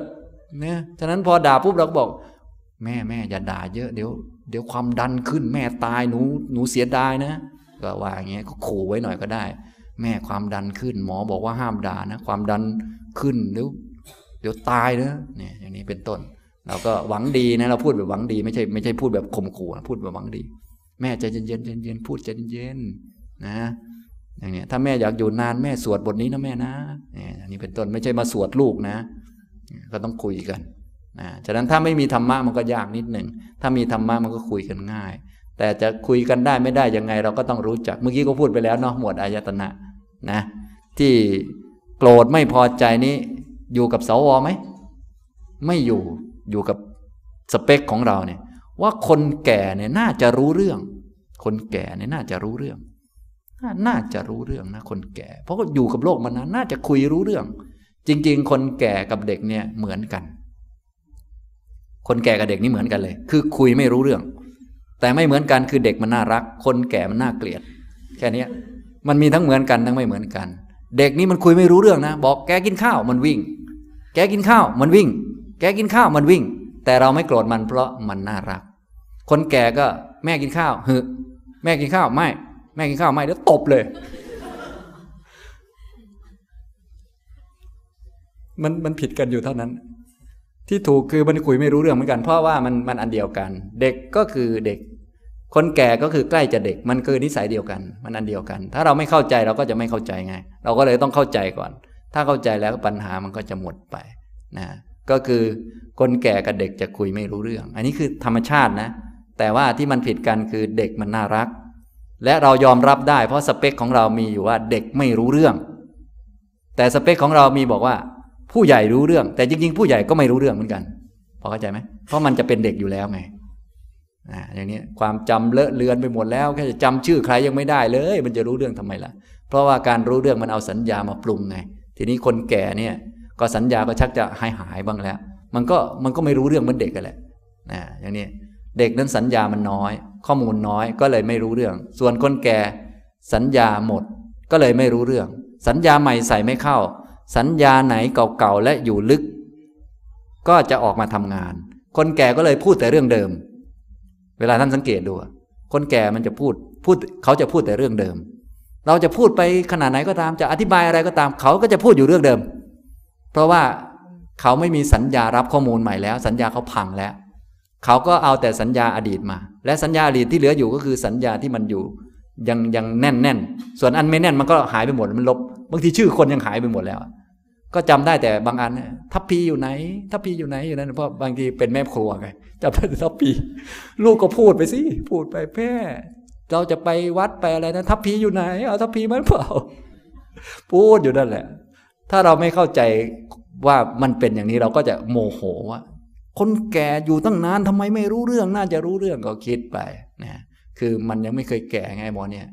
เนี่ยฉะนั้นพอด่าปุ๊บเราก็บอกแม่แม่อย่าด่าเยอะเดี๋ยวเดี๋ยวความดันขึ้นแม่ตายหนูหนูเสียดายนะก็ว่าอย่างเงี้ยก็ขู่ไว้หน่อยก็ได้แม่ความดันขึ้นหมอบอกว่าห้ามด่านะความดันขึ้นเดี๋ยวเดี๋ยวตายนะเนี่ยอย่างนี้เป็นต้นเราก็หวังดีนะเราพูดแบบหวังดีไม่ใช่ไม่ใช่พูดแบบข่มขู่นะพูดแบบหวังดีแม่ใจเย็นเย็นเย็นเย็นพูดใจเย็นเย็นนะอย่างเนี้ยถ้าแม่อยากอยู่นานแม่สวดบทนี้นะแม่นะเนี่ยอย่างนี้เป็นต้นไม่ใช่มาสวดลูกนะก็ต้องคุยกันนะฉะนั้นถ้าไม่มีธรรมะมันก็ยากนิดหนึ่งถ้ามีธรรมะมันก็คุยกันง่ายแต่จะคุยกันได้ไม่ได้ยังไงเราก็ต้องรู้จักเมื่อกี้ก็พูดไปแล้วเนาะหมวดอายตนะนะที่โกรธไม่พอใจนี้อยู่กับสวไหมไม่อยู่อยู่กับสเปคของเราเนี่ยว่าคนแก่เนี่ยน่าจะรู้เรื่องคนแก่เนี่ยน่าจะรู้เรื่องน่าจะรู้เรื่องนะคนแก่เพราะก็อยู่กับโลกมานานน่าจะคุยรู้เรื่องจริงๆคนแก่กับเด็กเนี่ยเหมือนกันคนแก่กับเด็กนี่เหมือนกันเลยคือคุยไม่รู้เรื่องแต่ไม่เหมือนกันคือเด็กมันน่ารักคนแก่มันน่าเกลียดแค่นี้มันมีทั้งเหมือนกันทั้งไม่เหมือนกันเด็กนี่มันคุยไม่รู้เรื่องนะบอกแกกินข้าวมันวิ่งแกกินข้าวมันวิ่งแกกินข้าวมันวิ่งแต่เราไม่โกรธมันเพราะมันน่ารักคนแก่ก็แม่กินข้าวฮึแม่กินข้าวไม่แม่กินข้าวไม่เดี๋ยวตบเลยมันมันผิดกันอยู่เท่านั้นที่ถูกคือมันคุยไม่รู้เรื่องเหมือนกันเพราะว่ามันมันอันเดียวกันเด็กก็คือเด็กคนแก่ก็คือใกล้จะเด็กมันคือนิสัยเดียวกันมันอันเดียวกันถ้าเราไม่เข้าใจเราก็จะไม่เข้าใจไงเราก็เลยต้องเข้าใจก่อนถ้าเข้าใจแล้วปัญหามันก็จะหมดไปนะก็คือคนแก่กับเด็กจะคุยไม่รู้เรื่องอันนี้คือธรรมชาตินะแต่ว่าที่มันผิดกันคือเด็กมันน่ารักและเรายอมรับได้เพราะสเปคของเรามีอยู่ว่าเด็กไม่รู้เรื่องแต่สเปคของเรามีบอกว่าผู้ใหญ่รู้เรื่องแต่จริงๆผู้ใหญ่ก็ไม่รู้เรื่องเหมือนกันพอเข้าใจไหมเพราะมันจะเป็นเด็กอยู่แล้วไงนะอย่างนี้ความจำเลอะเลือนไปหมดแล้วแค่จะจำชื่อใครยังไม่ได้เลยมันจะรู้เรื่องทำไมล่ะเพราะว่าการรู้เรื่องมันเอาสัญญามาปรุงไงทีนี้คนแก่เนี่ยก็สัญญาก็ชักจะหายหายบ้างแล้วมันก็มันก็ไม่รู้เรื่องเหมือนเด็กกันแหละนะอย่างนี้เด็กนั้นสัญญามันน้อยข้อมูลน้อยก็เลยไม่รู้เรื่องส่วนคนแก่สัญญาหมดก็เลยไม่รู้เรื่อง สัญญาใหม่ใส่ไม่เข้าสัญญาไหนเก่าๆและอยู่ลึกก็จะออกมาทำงานคนแก่ก็เลยพูดแต่เรื่องเดิมเวลาท่านสังเกตดูคนแก่มันจะพูดพูดเขาจะพูดแต่เรื่องเดิมเราจะพูดไปขนาดไหนก็ตามจะอธิบายอะไรก็ตามเขาก็จะพูดอยู่เรื่องเดิมเพราะว่าเขาไม่มีสัญญารับข้อมูลใหม่แล้วสัญญาเขาพังแล้วเขาก็เอาแต่สัญญาอดีตมาและสัญญาอดีตที่เหลืออยู่ก็คือสัญญาที่มันอยู่ยังยังแน่นแน่นส่วนอันไม่แน่นมันก็หายไปหมดมันลบบางทีชื่อคนยังหายไปหมดแล้วก็จำได้แต่บางอันทัพพีอยู่ไหนทัพพีอยู่ไหนอยู่นั้นเพราะบางทีเป็นแม่ครัวไงจำได้แต่ทัพพีลูกก็พูดไปสิพูดไปแพ้เราจะไปวัดไปอะไรนะทัพพีอยู่ไหนเอาทัพพีมาเปล่าพูดอยู่นั่นแหละถ้าเราไม่เข้าใจว่ามันเป็นอย่างนี้เราก็จะโมโหว่าคนแก่อยู่ตั้งนานทำไมไม่รู้เรื่องน่าจะรู้เรื่องก็คิดไปนะคือมันยังไม่เคยแก่ไงหมอเนี่ย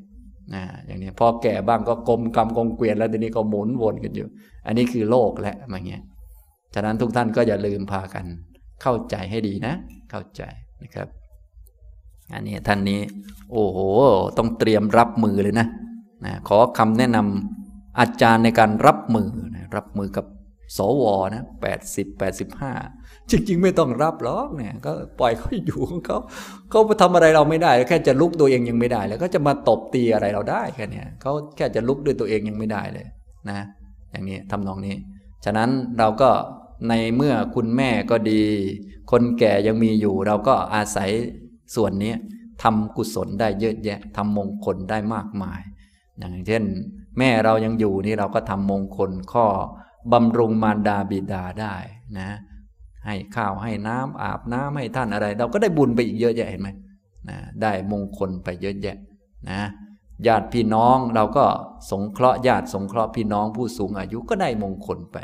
นะอย่างนี้พอแก่บ้างก็กลมกรรมกงเกวียนแล้วทีนี้ก็หมุนวนกันอยู่อันนี้คือโลกและมาเงี้ยฉะนั้นทุกท่านก็อย่าลืมพากันเข้าใจให้ดีนะเข้าใจนะครับอันนี้ท่านนี้โอ้โหต้องเตรียมรับมือเลยนะนะขอคำแนะนำอาจารย์ในการรับมือนะรับมือกับสวนะแปดสิบแปดสิบห้าจริงๆไม่ต้องรับหรอกเนี่ยก็ปล่อยเขาอยู่ของเขาเขาไปทำอะไรเราไม่ได้แค่จะลุกตัวเองยังไม่ได้แล้วก็จะมาตบตีอะไรเราได้แค่นี้เขาแค่จะลุกด้วยตัวเองยังไม่ได้เลยนะอย่างนี้ทำนองนี้ฉะนั้นเราก็ในเมื่อคุณแม่ก็ดีคนแก่ยังมีอยู่เราก็อาศัยส่วนนี้ทำกุศลได้เยอะแยะทำมงคลได้มากมายอย่างเช่นแม่เรายังอยู่นี่เราก็ทำมงคลข้อบำรุงมารดาบิดาได้นะให้ข้าวให้น้ำอาบน้ำให้ท่านอะไรเราก็ได้บุญไปอีกเยอะแยะเห็นไหมนะได้มงคลไปเยอะแยะนะญาติพี่น้องเราก็สงเคราะห์ญาติสงเคราะห์พี่น้องผู้สูงอายุก็ได้มงคลไป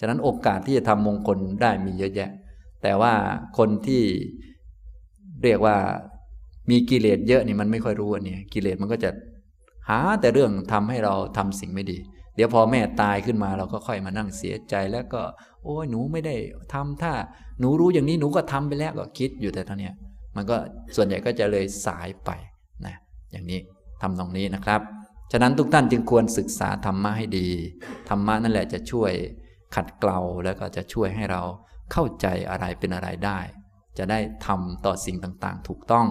ฉะนั้นโอกาสที่จะทำมงคลได้มีเยอะแยะแต่ว่าคนที่เรียกว่ามีกิเลสเยอะนี่มันไม่ค่อยรู้อันนี้กิเลสมันก็จะหาแต่เรื่องทำให้เราทำสิ่งไม่ดีเดี๋ยวพอแม่ตายขึ้นมาเราก็ค่อยมานั่งเสียใจแล้วก็โอ้ยหนูไม่ได้ทำถ้าหนูรู้อย่างนี้หนูก็ทำไปแล้วก็คิดอยู่แต่ตอนเนี้ยมันก็ส่วนใหญ่ก็จะเลยสายไปนะอย่างนี้ทำตรงนี้นะครับฉะนั้นทุกท่านจึงควรศึกษาธรรมะให้ดีธรรมะนั่นแหละจะช่วยขัดเกลาแล้วก็จะช่วยให้เราเข้าใจอะไรเป็นอะไรได้จะได้ทำต่อสิ่งต่างๆถูกต้อง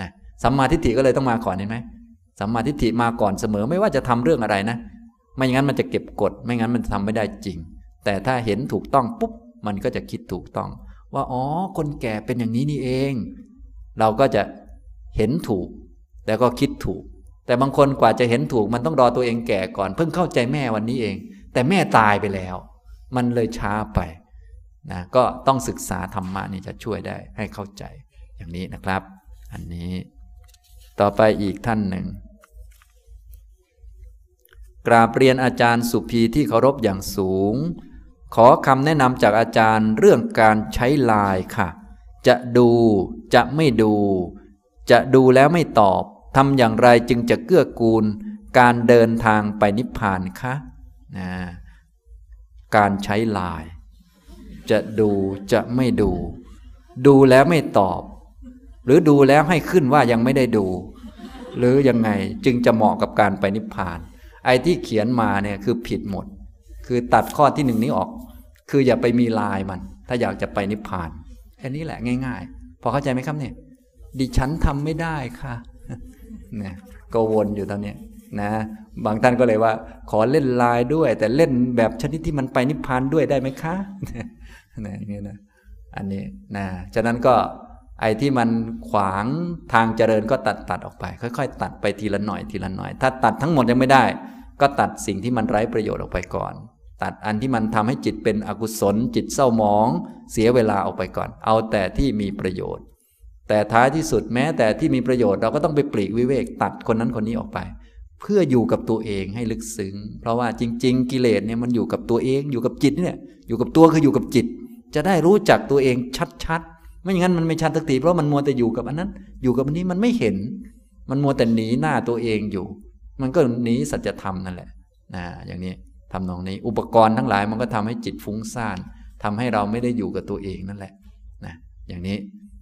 นะสัมมาทิฏฐิก็เลยต้องมาก่อนเห็นไหมสัมมาทิฏฐิมาก่อนเสมอไม่ว่าจะทำเรื่องอะไรนะไม่งั้นมันจะเก็บกดไม่งั้นมันทำไม่ได้จริงแต่ถ้าเห็นถูกต้องปุ๊บมันก็จะคิดถูกต้องว่าอ๋อคนแก่เป็นอย่างนี้นี่เองเราก็จะเห็นถูกแล้วก็คิดถูกแต่บางคนกว่าจะเห็นถูกมันต้องรอตัวเองแก่ก่อนเพิ่งเข้าใจแม่วันนี้เองแต่แม่ตายไปแล้วมันเลยช้าไปนะก็ต้องศึกษาธรรมะนี่จะช่วยได้ให้เข้าใจอย่างนี้นะครับอันนี้ต่อไปอีกท่านหนึ่งกราบเรียนอาจารย์สุพีที่เคารพอย่างสูงขอคำแนะนำจากอาจารย์เรื่องการใช้ไลน์ค่ะจะดูจะไม่ดูจะดูแล้วไม่ตอบทำอย่างไรจึงจะเกื้อกูลการเดินทางไปนิพพานคะนะการใช้ไลน์จะดูจะไม่ดูดูแล้วไม่ตอบหรือดูแล้วให้ขึ้นว่ายังไม่ได้ดูหรือยังไงจึงจะเหมาะกับการไปนิพพานไอ้ที่เขียนมาเนี่ยคือผิดหมดคือตัดข้อที่หนึ่งนี้ออกคืออย่าไปมีลายมันถ้าอยากจะไปนิพพานแค่นี้แหละง่ายๆพอเข้าใจไหมครับเนี่ยดิฉันทำไม่ได้ค่ะนะก็วนอยู่ตอนนี้นะบางท่านก็เลยว่าขอเล่นลายด้วยแต่เล่นแบบชนิดที่มันไปนิพพานด้วยได้ไหมคะนะอย่างนี้นะอันนี้นะฉะนั้นก็ไอ้ที่มันขวางทางเจริญก็ตัดตัดออกไปค่อยๆตัดไปทีละหน่อยทีละหน่อยถ้าตัดทั้งหมดยังไม่ได้ก็ตัดสิ่งที่มันไร้ประโยชน์ออกไปก่อนตัดอันที่มันทำให้จิตเป็นอกุศลจิตเศร้าหมองเสียเวลาออกไปก่อนเอาแต่ที่มีประโยชน์แต่ท้ายที่สุดแม้แต่ที่มีประโยชน์เราก็ต้องไปปลีกวิเวกตัดคนนั้นคนนี้ออกไปเพื่ออยู่กับตัวเองให้ลึกซึ้งเพราะว่าจริงๆกิเลสเนี่ยมันอยู่กับตัวเองอยู่กับจิตเนี่ยอยู่กับตัวคืออยู่กับจิตจะได้รู้จักตัวเองชัดๆไม่อย่างนั้นมันไม่ชัดสักทีเพราะมันมัวแต่อยู่กับอันนั้นอยู่กับอันนี้มันไม่เห็นมันมัวแต่หนีหน้าตัวเองอยู่มันก็หนีสัจธรรมนั่นแหละนะอย่างนี้ทำนองนี้อุปกรณ์ทั้งหลายมันก็ทำให้จิตฟุ้งซ่านทำให้เราไม่ได้อยู่กับตัวเองนั่นแหละนะอย่างนี้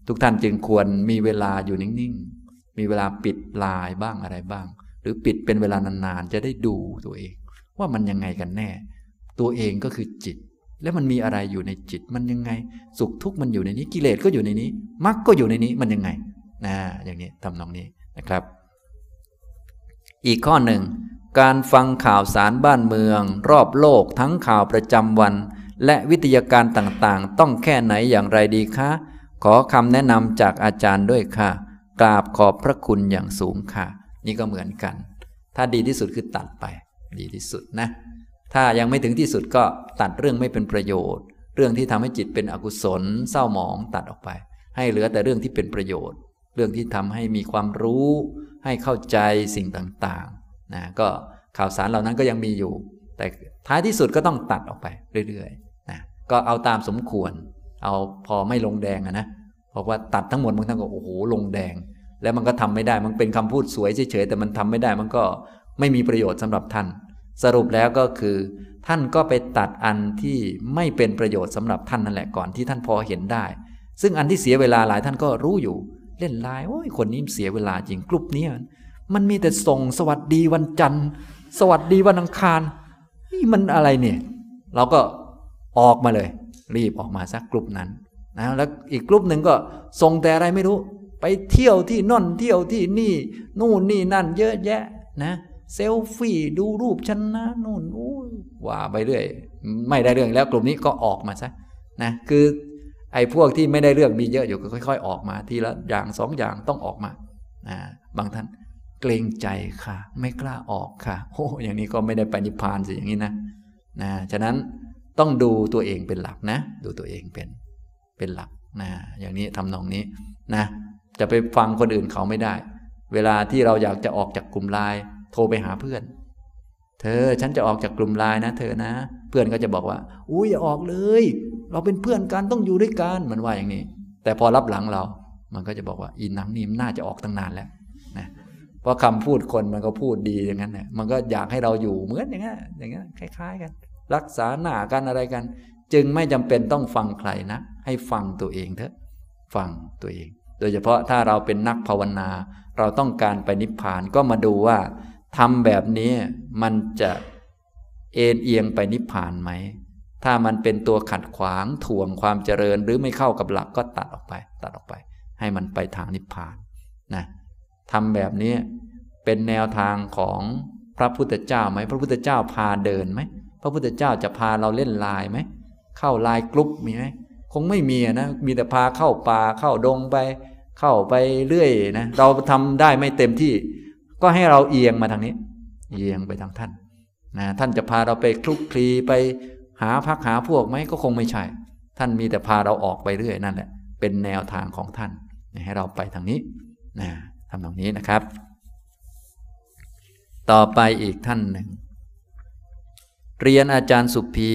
ทุกท่านจึงควรมีเวลาอยู่นิ่งๆมีเวลาปิดไลน์บ้างอะไรบ้างหรือปิดเป็นเวลานานๆจะได้ดูตัวเอง ว่ามันยังไงกันแน่ตัวเองก็คือจิตแล้วมันมีอะไรอยู่ในจิตมันยังไงสุขทุกข์มันอยู่ในนี้กิเลสก็อยู่ในนี้มรรคก็อยู่ในนี้มันยังไงนะอย่างนี้ทำนองนี้นะครับอีกข้อหนึ่งการฟังข่าวสารบ้านเมืองรอบโลกทั้งข่าวประจำวันและวิทยาการต่างๆต้องแค่ไหนอย่างไรดีคะขอคำแนะนำจากอาจารย์ด้วยค่ะกราบขอบพระคุณอย่างสูงค่ะนี่ก็เหมือนกันถ้าดีที่สุดคือตัดไปดีที่สุดนะถ้ายังไม่ถึงที่สุดก็ตัดเรื่องไม่เป็นประโยชน์เรื่องที่ทำให้จิตเป็นอกุศลเศร้าหมองตัดออกไปให้เหลือแต่เรื่องที่เป็นประโยชน์เรื่องที่ทำให้มีความรู้ให้เข้าใจสิ่งต่างๆนะก็ข่าวสารเหล่านั้นก็ยังมีอยู่แต่ท้ายที่สุดก็ต้องตัดออกไปเรื่อยๆนะก็เอาตามสมควรเอาพอไม่ลงแดงนะบอกว่าตัดทั้งหมดบางท่านก็โอ้โหลงแดงแล้วมันก็ทำไม่ได้มันเป็นคำพูดสวยเฉยๆแต่มันทำไม่ได้มันก็ไม่มีประโยชน์สำหรับท่านสรุปแล้วก็คือท่านก็ไปตัดอันที่ไม่เป็นประโยชน์สำหรับท่านนั่นแหละก่อนที่ท่านพอเห็นได้ซึ่งอันที่เสียเวลาหลายท่านก็รู้อยู่เล่นไลน์โอ้ยคนนี้เสียเวลาจริงกลุ่มนี้มันมีแต่ส่งสวัสดีวันจันทร์สวัสดีวันอังคารนี่มันอะไรเนี่ยเราก็ออกมาเลยรีบออกมาสักกลุ่มนั้นนะแล้วอีกกลุ่มหนึ่งก็ส่งแต่อะไรไม่รู้ไปเที่ยวที่นั่นเที่ยวที่นี่นู่นนี่นั่นเยอะแยะนะเซลฟี่ดูรูปฉันนะนู่นอู้ว่าไปเรื่อยไม่ได้เรื่องแล้วกลุ่มนี้ก็ออกมาซะนะคือไอ้พวกที่ไม่ได้เรื่องมีเยอะอยู่ก็ค่อยๆออกมาทีละอย่างสองอย่างต้องออกมานะบางท่านเกรงใจค่ะไม่กล้าออกค่ะโอ้อย่างนี้ก็ไม่ได้ไปนิพพานสิอย่างนี้นะนะฉะนั้นต้องดูตัวเองเป็นหลักนะดูตัวเองเป็นเป็นหลักนะอย่างนี้ทำนองนี้นะจะไปฟังคนอื่นเขาไม่ได้เวลาที่เราอยากจะออกจากกลุ่มไลน์โทรไปหาเพื่อนเธอฉันจะออกจากกลุ่มไลน์นะเธอนะเพื่อนก็จะบอกว่าอุ้ยอย่าออกเลยเราเป็นเพื่อนกันต้องอยู่ด้วยกันมันว่าอย่างนี้แต่พอรับหลังเรามันก็จะบอกว่าอีหนังนี่มันน่าจะออกตั้งนานแล้วนะเพราะคำพูดคนมันก็พูดดีอย่างนั้นแหละมันก็อยากให้เราอยู่เหมือนอย่างนั้นอย่างนั้นคล้ายๆกันรักษาหน้ากันอะไรกันจึงไม่จำเป็นต้องฟังใครนะให้ฟังตัวเองเถอะฟังตัวเองโดยเฉพาะถ้าเราเป็นนักภาวนาเราต้องการไปนิพพานก็มาดูว่าทำแบบนี้มันจะเอ็นเอียงไปนิพพานไหมถ้ามันเป็นตัวขัดขวางถ่วงความเจริญหรือไม่เข้ากับหลักก็ตัดออกไปตัดออกไปให้มันไปทางนิพพานนะทำแบบนี้เป็นแนวทางของพระพุทธเจ้าไหมพระพุทธเจ้าพาเดินไหมพระพุทธเจ้าจะพาเราเล่นไลน์ไหมเข้าไลน์กลุ่มมีไหมคงไม่มีนะมีแต่พาเข้าป่าเข้าดงไปเข้าไปเรื่อยนะเราทำได้ไม่เต็มที่ก็ให้เราเอียงมาทางนี้เอียงไปทางท่านนะท่านจะพาเราไปคลุกคลีไปหาพักหาพวกไหมก็คงไม่ใช่ท่านมีแต่พาเราออกไปเรื่อยนั่นแหละเป็นแนวทางของท่านให้เราไปทางนี้นะทำตรงนี้นะครับต่อไปอีกท่านหนึ่งเรียนอาจารย์สุพี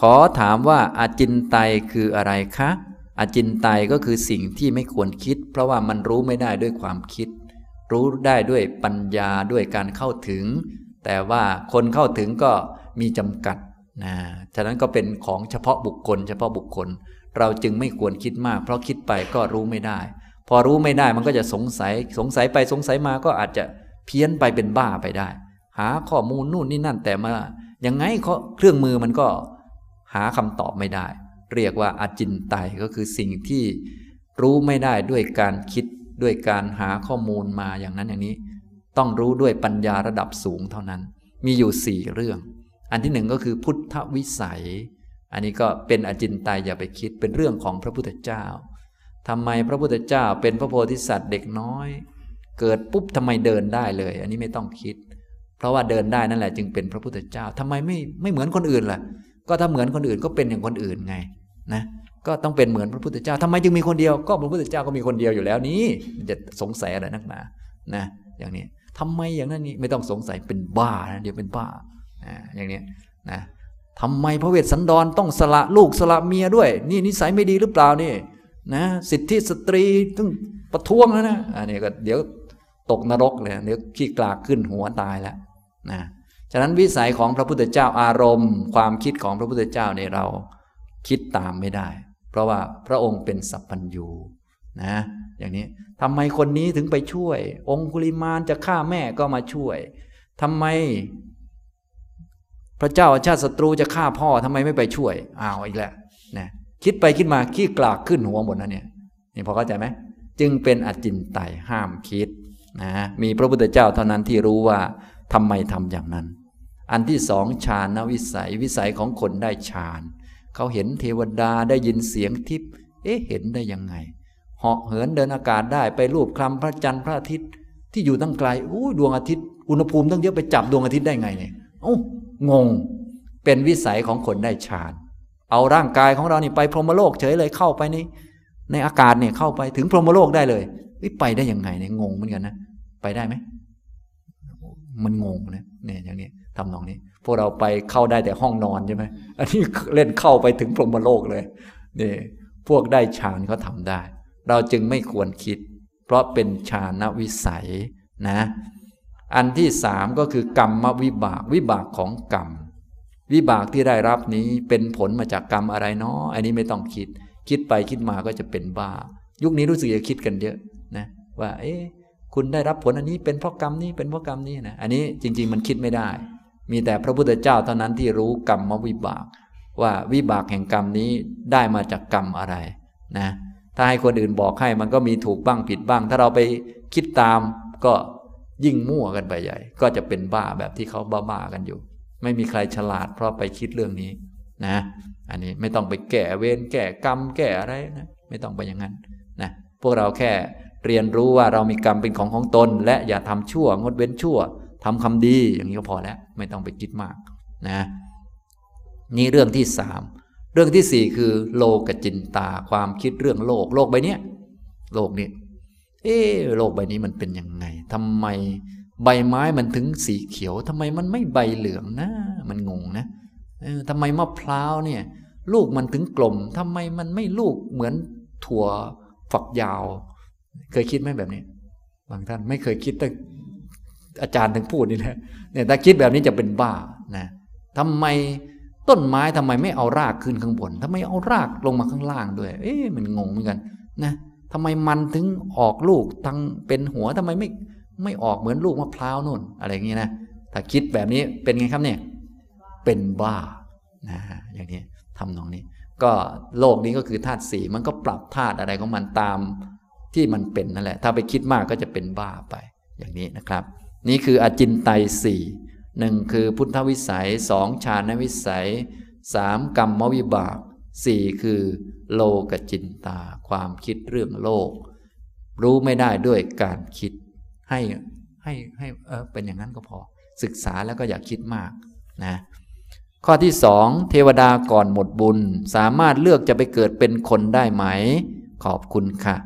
ขอถามว่าอาจินไตยคืออะไรคะอาจินไตยก็คือสิ่งที่ไม่ควรคิดเพราะว่ามันรู้ไม่ได้ด้วยความคิดรู้ได้ด้วยปัญญาด้วยการเข้าถึงแต่ว่าคนเข้าถึงก็มีจำกัดนะฉะนั้นก็เป็นของเฉพาะบุคคลเฉพาะบุคคลเราจึงไม่ควรคิดมากเพราะคิดไปก็รู้ไม่ได้พอรู้ไม่ได้มันก็จะสงสัยสงสัยไปสงสัยมาก็อาจจะเพี้ยนไปเป็นบ้าไปได้หาข้อมูลนู่นนี่นั่นแต่มายังไงเครื่องมือมันก็หาคำตอบไม่ได้เรียกว่าอาจินไตยก็คือสิ่งที่รู้ไม่ได้ด้วยการคิดด้วยการหาข้อมูลมาอย่างนั้นอย่างนี้ต้องรู้ด้วยปัญญาระดับสูงเท่านั้นมีอยู่สี่เรื่องอันที่หนึ่งก็คือพุทธวิสัยอันนี้ก็เป็นอจินไตยอย่าไปคิดเป็นเรื่องของพระพุทธเจ้าทำไมพระพุทธเจ้าเป็นพระโพธิสัตว์เด็กน้อยเกิดปุ๊บทำไมเดินได้เลยอันนี้ไม่ต้องคิดเพราะว่าเดินได้นั่นแหละจึงเป็นพระพุทธเจ้าทำไมไม่ไม่เหมือนคนอื่นล่ะก็ถ้าเหมือนคนอื่นก็เป็นอย่างคนอื่นไงนะก็ต้องเป็นเหมือนพระพุทธเจ้าทำไมจึงมีคนเดียวก็พระพุทธเจ้าก็มีคนเดียวอยู่แล้วนี้จะสงสัยอะไรนักหนานะอย่างนี้ทำไมอย่างนั้นนี่ไม่ต้องสงสัยเป็นบ้านะเดี๋ยวเป็นบ้านะอย่างนี้นะทำไมพระเวสสันดรต้องสละลูกสละเมียด้วยนี่นิสัยไม่ดีหรือเปล่านี่นะสิทธิสตรีต้องประท้วงแล้วนะอันนี้ก็เดี๋ยวตกนรกเลยเดี๋ยวขี้กลากขึ้นหัวตายแล้วนะฉะนั้นวิสัยของพระพุทธเจ้าอารมณ์ความคิดของพระพุทธเจ้าเนี่ยเราคิดตามไม่ได้เพราะว่าพระองค์เป็นสัพพัญญูนะอย่างนี้ทำไมคนนี้ถึงไปช่วยองคุลิมานจะฆ่าแม่ก็มาช่วยทำไม พระเจ้าอาชาติศัตรูจะฆ่าพ่อทำไมไม่ไปช่วยอ้าวอีกแล้วนะคิดไปคิดมาขี้กลากขึ้นหัวหมดนะเนี่ยนี่พอเข้าใจไหมจึงเป็นอจินไตยห้ามคิดนะมีพระพุทธเจ้าเท่านั้นที่รู้ว่าทำไมทำอย่างนั้นอันที่สองฌานวิสัยวิสัยของคนได้ฌานเขาเห็นเทวดาได้ยินเสียงทิพย์เอ๊ะเห็นได้ยังไงเหาะเหินเดินอากาศได้ไปรูปคลำพระจันทร์พระอาทิตย์ที่อยู่ตั้งไกลอู้ดวงอาทิตย์อุณหภูมิตั้งเยอะไปจับดวงอาทิตย์ได้ไงเนี่ยโอ้งงเป็นวิสัยของคนได้ฌานเอาร่างกายของเรานี่ไปพรหมโลกเฉยเลยเข้าไปนี่ในอากาศเนี่ยเข้าไปถึงพรหมโลกได้เลยไปได้ยังไงเนี่ยงงเหมือนกันนะไปได้ไหมมันงงนะเนี่ยอย่างนี้ทำนองนี้พวกเราไปเข้าได้แต่ห้องนอนใช่ไหมอันนี้เล่นเข้าไปถึงพรหมโลกเลยนี่พวกได้ฌานเขาทำได้เราจึงไม่ควรคิดเพราะเป็นฌานวิสัยนะอันที่สามก็คือกรรมวิบากวิบากของกรรมวิบากที่ได้รับนี้เป็นผลมาจากกรรมอะไรเนาะอันนี้ไม่ต้องคิดคิดไปคิดมาก็จะเป็นบ้ายุคนี้รู้สึกจะคิดกันเยอะนะว่าเอ๊ะคุณได้รับผลอันนี้เป็นเพราะกรรมนี้เป็นเพราะกรรมนี้นะอันนี้จริงๆมันคิดไม่ได้มีแต่พระพุทธเจ้าเท่านั้นที่รู้กรรมวิบากว่าวิบากแห่งกรรมนี้ได้มาจากกรรมอะไรนะถ้าให้คนอื่นบอกให้มันก็มีถูกบ้างผิดบ้างถ้าเราไปคิดตามก็ยิ่งมั่วกันไปใหญ่ก็จะเป็นบ้าแบบที่เขาบ้าๆกันอยู่ไม่มีใครฉลาดเพราะไปคิดเรื่องนี้นะอันนี้ไม่ต้องไปแก้เวรแก้กรรมแก้อะไรนะไม่ต้องไปอย่างนั้นนะพวกเราแค่เรียนรู้ว่าเรามีกรรมเป็นของของตนและอย่าทำชั่วงดเว้นชั่วทำคำดีอย่างนี้ก็พอแล้วไม่ต้องไปคิดมากนะนี่เรื่องที่สามเรื่องที่สี่คือโลกจินตาความคิดเรื่องโลกโลกใบนี้โลกนี้เอ๊ะโลกใบนี้มันเป็นยังไงทำไมใบไม้มันถึงสีเขียวทำไมมันไม่ใบเหลืองนะมันงงนะเออทำไมมะพร้าวเนี่ยลูกมันถึงกลมทำไมมันไม่ลูกเหมือนถั่วฝักยาวเคยคิดไหมแบบนี้บางท่านไม่เคยคิดแต่อาจารย์ถึงพูดนี่แหละเนี่ยถ้าคิดแบบนี้จะเป็นบ้านะทำไมต้นไม้ทำไมไม่เอารากขึ้นข้างบนทำไมเอารากลงมาข้างล่างด้วยเอ๊ะมันงงเหมือนกันนะทำไมมันถึงออกลูกทั้งเป็นหัวทำไมไม่ไม่ออกเหมือนลูกมะพร้าวนู่นอะไรอย่างนี้นะถ้าคิดแบบนี้เป็นไงครับเนี่ยเป็นบ้านะอย่างนี้ทำนองนี้ก็โลกนี้ก็คือธาตุสี่มันก็ปรับธาตุอะไรของมันตามที่มันเป็นนั่นแหละถ้าไปคิดมากก็จะเป็นบ้าไปอย่างนี้นะครับนี่คืออจินไตยสี่หนึ่งคือพุทธวิสัยสองฌานวิสัยสามกรรมวิบากสี่คือโลกจินตาความคิดเรื่องโลกรู้ไม่ได้ด้วยการคิดให้ให้ให้เออเป็นอย่างนั้นก็พอศึกษาแล้วก็อย่าคิดมากนะข้อที่สองเทวดาก่อนหมดบุญสามารถเลือกจะไปเกิดเป็นคนได้ไหมขอบคุณค่ะ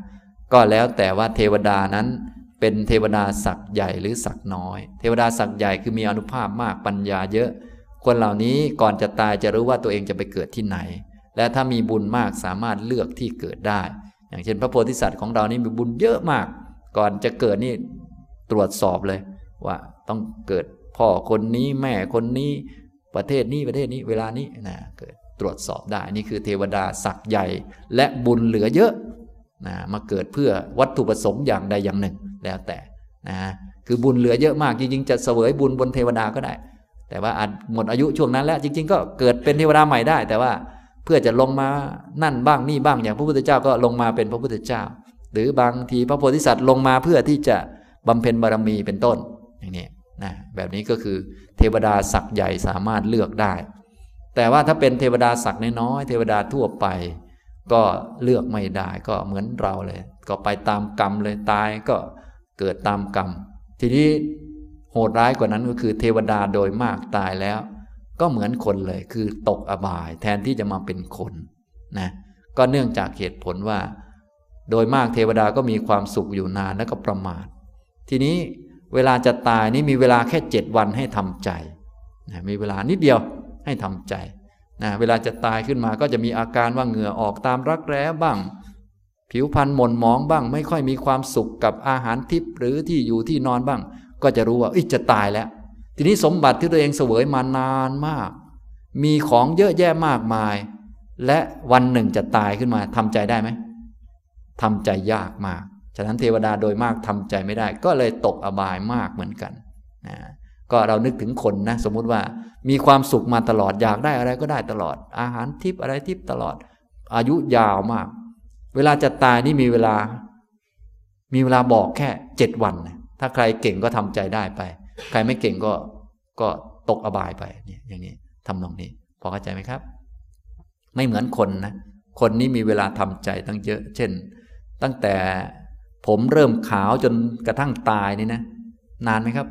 ก็แล้วแต่ว่าเทวดานั้นเป็นเทวดาศักย์ใหญ่หรือศักย์น้อยเทวดาศักย์ใหญ่คือมีอานุภาพมากปัญญาเยอะคนเหล่านี้ก่อนจะตายจะรู้ว่าตัวเองจะไปเกิดที่ไหนและถ้ามีบุญมากสามารถเลือกที่เกิดได้อย่างเช่นพระโพธิสัตว์ของเรานี่มีบุญเยอะมากก่อนจะเกิดนี่ตรวจสอบเลยว่าต้องเกิดพ่อคนนี้แม่คนนี้ประเทศนี้ประเทศนี้เวลานี้นะเกิดตรวจสอบได้นี่คือเทวดาศักย์ใหญ่และบุญเหลือเยอะนะมาเกิดเพื่อวัตถุประสงค์อย่างใดอย่างหนึ่งแล้วแต่นะคือบุญเหลือเยอะมากจริงๆจะเสวยบุญบนเทวดาก็ได้แต่ว่าอาจหมดอายุช่วงนั้นแล้วจริงๆก็เกิดเป็นเทวดาใหม่ได้แต่ว่าเพื่อจะลงมานั่นบ้างนี่บ้างอย่างพระพุทธเจ้าก็ลงมาเป็นพระพุทธเจ้าหรือบางทีพระโพธิสัตว์ลงมาเพื่อที่จะบำเพ็ญบารมีเป็นต้นอย่างนี้นะแบบนี้ก็คือเทวดาศักย์ใหญ่สามารถเลือกได้แต่ว่าถ้าเป็นเทวดาศักย์น้อยๆเทวดาทั่วไปก็เลือกไม่ได้ก็เหมือนเราเลยก็ไปตามกรรมเลยตายก็เกิดตามกรรมทีนี้โหดร้ายกว่านั้นก็คือเทวดาโดยมากตายแล้วก็เหมือนคนเลยคือตกอบายแทนที่จะมาเป็นคนนะก็เนื่องจากเหตุผลว่าโดยมากเทวดาก็มีความสุขอยู่นานแล้วก็ประมาททีนี้เวลาจะตายนี่มีเวลาแค่เจ็ดวันให้ทำใจนะมีเวลานิดเดียวให้ทำใจนะเวลาจะตายขึ้นมาก็จะมีอาการว่าเหงื่อออกตามรักแร้บ้างผิวพรรณหม่นหมองบ้างไม่ค่อยมีความสุขกับอาหารทิพย์หรือที่อยู่ที่นอนบ้างก็จะรู้ว่าอิจะตายแล้วทีนี้สมบัติที่ตัวเองเสวยมานานมากมีของเยอะแยะมากมายและวันหนึ่งจะตายขึ้นมาทำใจได้ไหมทำใจยากมากฉะนั้นเทวดาโดยมากทำใจไม่ได้ก็เลยตกอบายมากเหมือนกันนะก็ ก็เรานึกถึงคนนะสมมุติว่ามีความสุขมาตลอดอยากได้อะไรก็ได้ตลอดอาหารทิพย์อะไรทิพย์ตลอดอายุยาวมากเวลาจะตายนี่มีเวลามีเวลาบอกแค่เจ็ดวันถ้าใครเก่งก็ทำใจได้ไปใครไม่เก่งก็ก็ตกอบายไปเนี่ยอย่างนี้ทำนองนี้พอเข้าใจไหมครับไม่เหมือนคนนะคนนี้มีเวลาทำใจตั้งเยอะเช่นตั้งแต่ผมเริ่มขาวจนกระทั่งตายนี่นะนานไหมครับ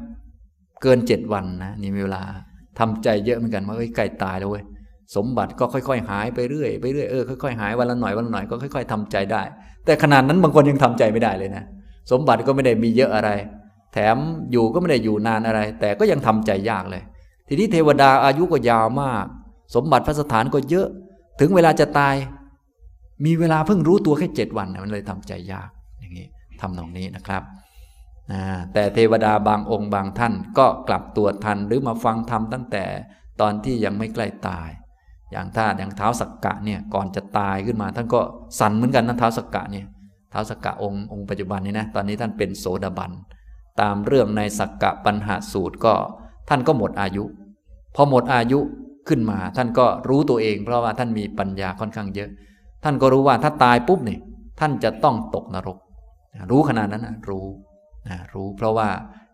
เกินเจ็ดวันนะนี่มีเวลาทำใจเยอะเหมือนกันว่าใกล้ตายแล้วเว้ยสมบัติก็ค่อยๆหายไปเรื่อยไปเรื่อยเออค่อยๆหายวันละหน่อยวันละหน่อยก็ค่อยๆทำใจได้แต่ขนาดนั้นบางคนยังทำใจไม่ได้เลยนะสมบัติก็ไม่ได้มีเยอะอะไรแถมอยู่ก็ไม่ได้อยู่นานอะไรแต่ก็ยังทำใจยากเลยทีนี้เทวดาอายุก็ยาวมากสมบัติพระสถานก็เยอะถึงเวลาจะตายมีเวลาเพิ่งรู้ตัวแค่เจ็ดวันมันเลยทำใจยากอย่างนี้ทำนองนี้นะครับแต่เทวดาบางองค์บางท่านก็กลับตัวทันหรือมาฟังธรรมตั้งแต่ตอนที่ยังไม่ใกล้ตายอย่างท่าอย่างเท้าสักกะเนี่ยก่อนจะตายขึ้นมาท่านก็สั่นเหมือนกันนะเท้าสักกะเนี่ยเท้าสักกะองค์องค์ปัจจุบันนี้นะตอนนี้ท่านเป็นโสดาบันตามเรื่องในสักกะปัญหาสูตรก็ท่านก็หมดอายุพอหมดอายุขึ้นมาท่านก็รู้ตัวเองเพราะว่าท่านมีปัญญาค่อนข้างเยอะท่านก็รู้ว่าถ้าตายปุ๊บเนี่ยท่านจะต้องตกนรกรู้ขนาดนั้นนะรู้นะรู้เพราะว่า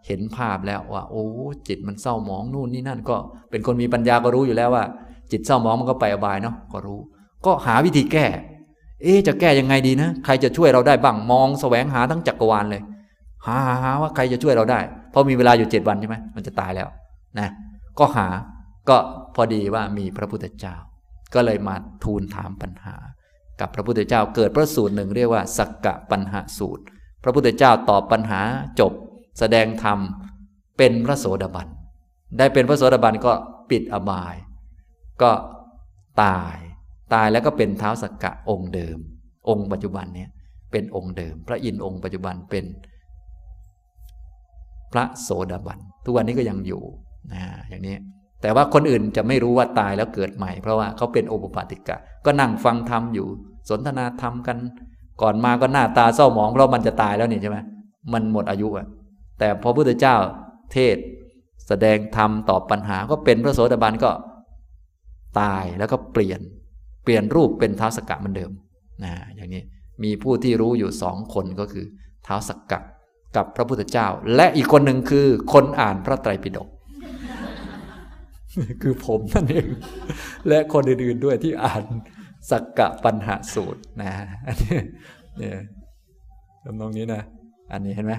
เห็นภาพแล้วว่าโอ้จิตมันเศร้าหมองนู่นนี่นั่นก็เป็นคนมีปัญญาก็รู้อยู่แล้วว่าจิตเศร้าหมองมันก็ไปอบายเนาะก็รู้ก็หาวิธีแก้เอ๊ะจะแก้ยังไงดีนะใครจะช่วยเราได้บ้างมองแสวงหาทั้งจักรวาลเลยหาหาว่าใครจะช่วยเราได้เพราะมีเวลาอยู่เจ็ดวันใช่ไหมมันจะตายแล้วนะก็หาก็พอดีว่ามีพระพุทธเจ้าก็เลยมาทูลถามปัญหากับพระพุทธเจ้าเกิดพระสูตรหนึ่งเรียกว่าสักกะปัญหาสูตรพระพุทธเจ้าตอบปัญหาจบแสดงธรรมเป็นพระโสดาบันได้เป็นพระโสดาบันก็ปิดอบายก็ตายตายแล้วก็เป็นเท้าสักกะองค์เดิมองค์ปัจจุบันเนี่ยเป็นองค์เดิมพระอินทร์องค์ปัจจุบันเป็นพระโสดาบันทุกวันนี้ก็ยังอยู่นะอย่างนี้แต่ว่าคนอื่นจะไม่รู้ว่าตายแล้วเกิดใหม่เพราะว่าเขาเป็นโอปปาติกะก็นั่งฟังธรรมอยู่สนทนาธรรมกันก่อนมาก็หน้าตาเศร้าหมองเพราะมันจะตายแล้วนี่ใช่ไหมมันหมดอายุอะแต่พอพุทธเจ้าเทศแสดงธรรมตอบปัญหาก็เป็นพระโสดาบันก็ตายแล้วก็เปลี่ยนเปลี่ยนรูปเป็นเท้าสักกะเหมือนเดิมนะอย่างนี้มีผู้ที่รู้อยู่สองคนก็คือเท้าสักกะกับพระพุทธเจ้าและอีกคนหนึ่งคือคนอ่านพระไตรปิฎกคือผมนั่นเองและคนอื่นๆด้วยที่อ่านสักกะปัญหาสูตรนะอันนี้เนี่ยจำนองนี้นะอันนี้เห็นไหม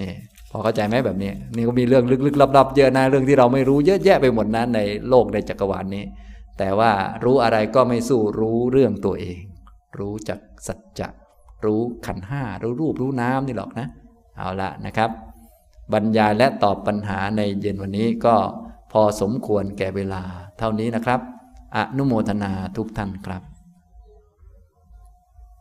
นี่พอเข้าใจไหมแบบนี้นี่ก็มีเรื่องลึกๆลับๆเยอะนะเรื่องที่เราไม่รู้เยอะแยะไปหมดนะในโลกในจักรวาลนี้แต่ว่ารู้อะไรก็ไม่สู้รู้เรื่องตัวเองรู้จักสัจจะรู้ขันธ์ห้ารู้รูปรู้น้ำนี่หรอกนะเอาละนะครับบรรยายและตอบปัญหาในเย็นวันนี้ก็พอสมควรแก่เวลาเท่านี้นะครับอนุโมทนาทุกท่านครับ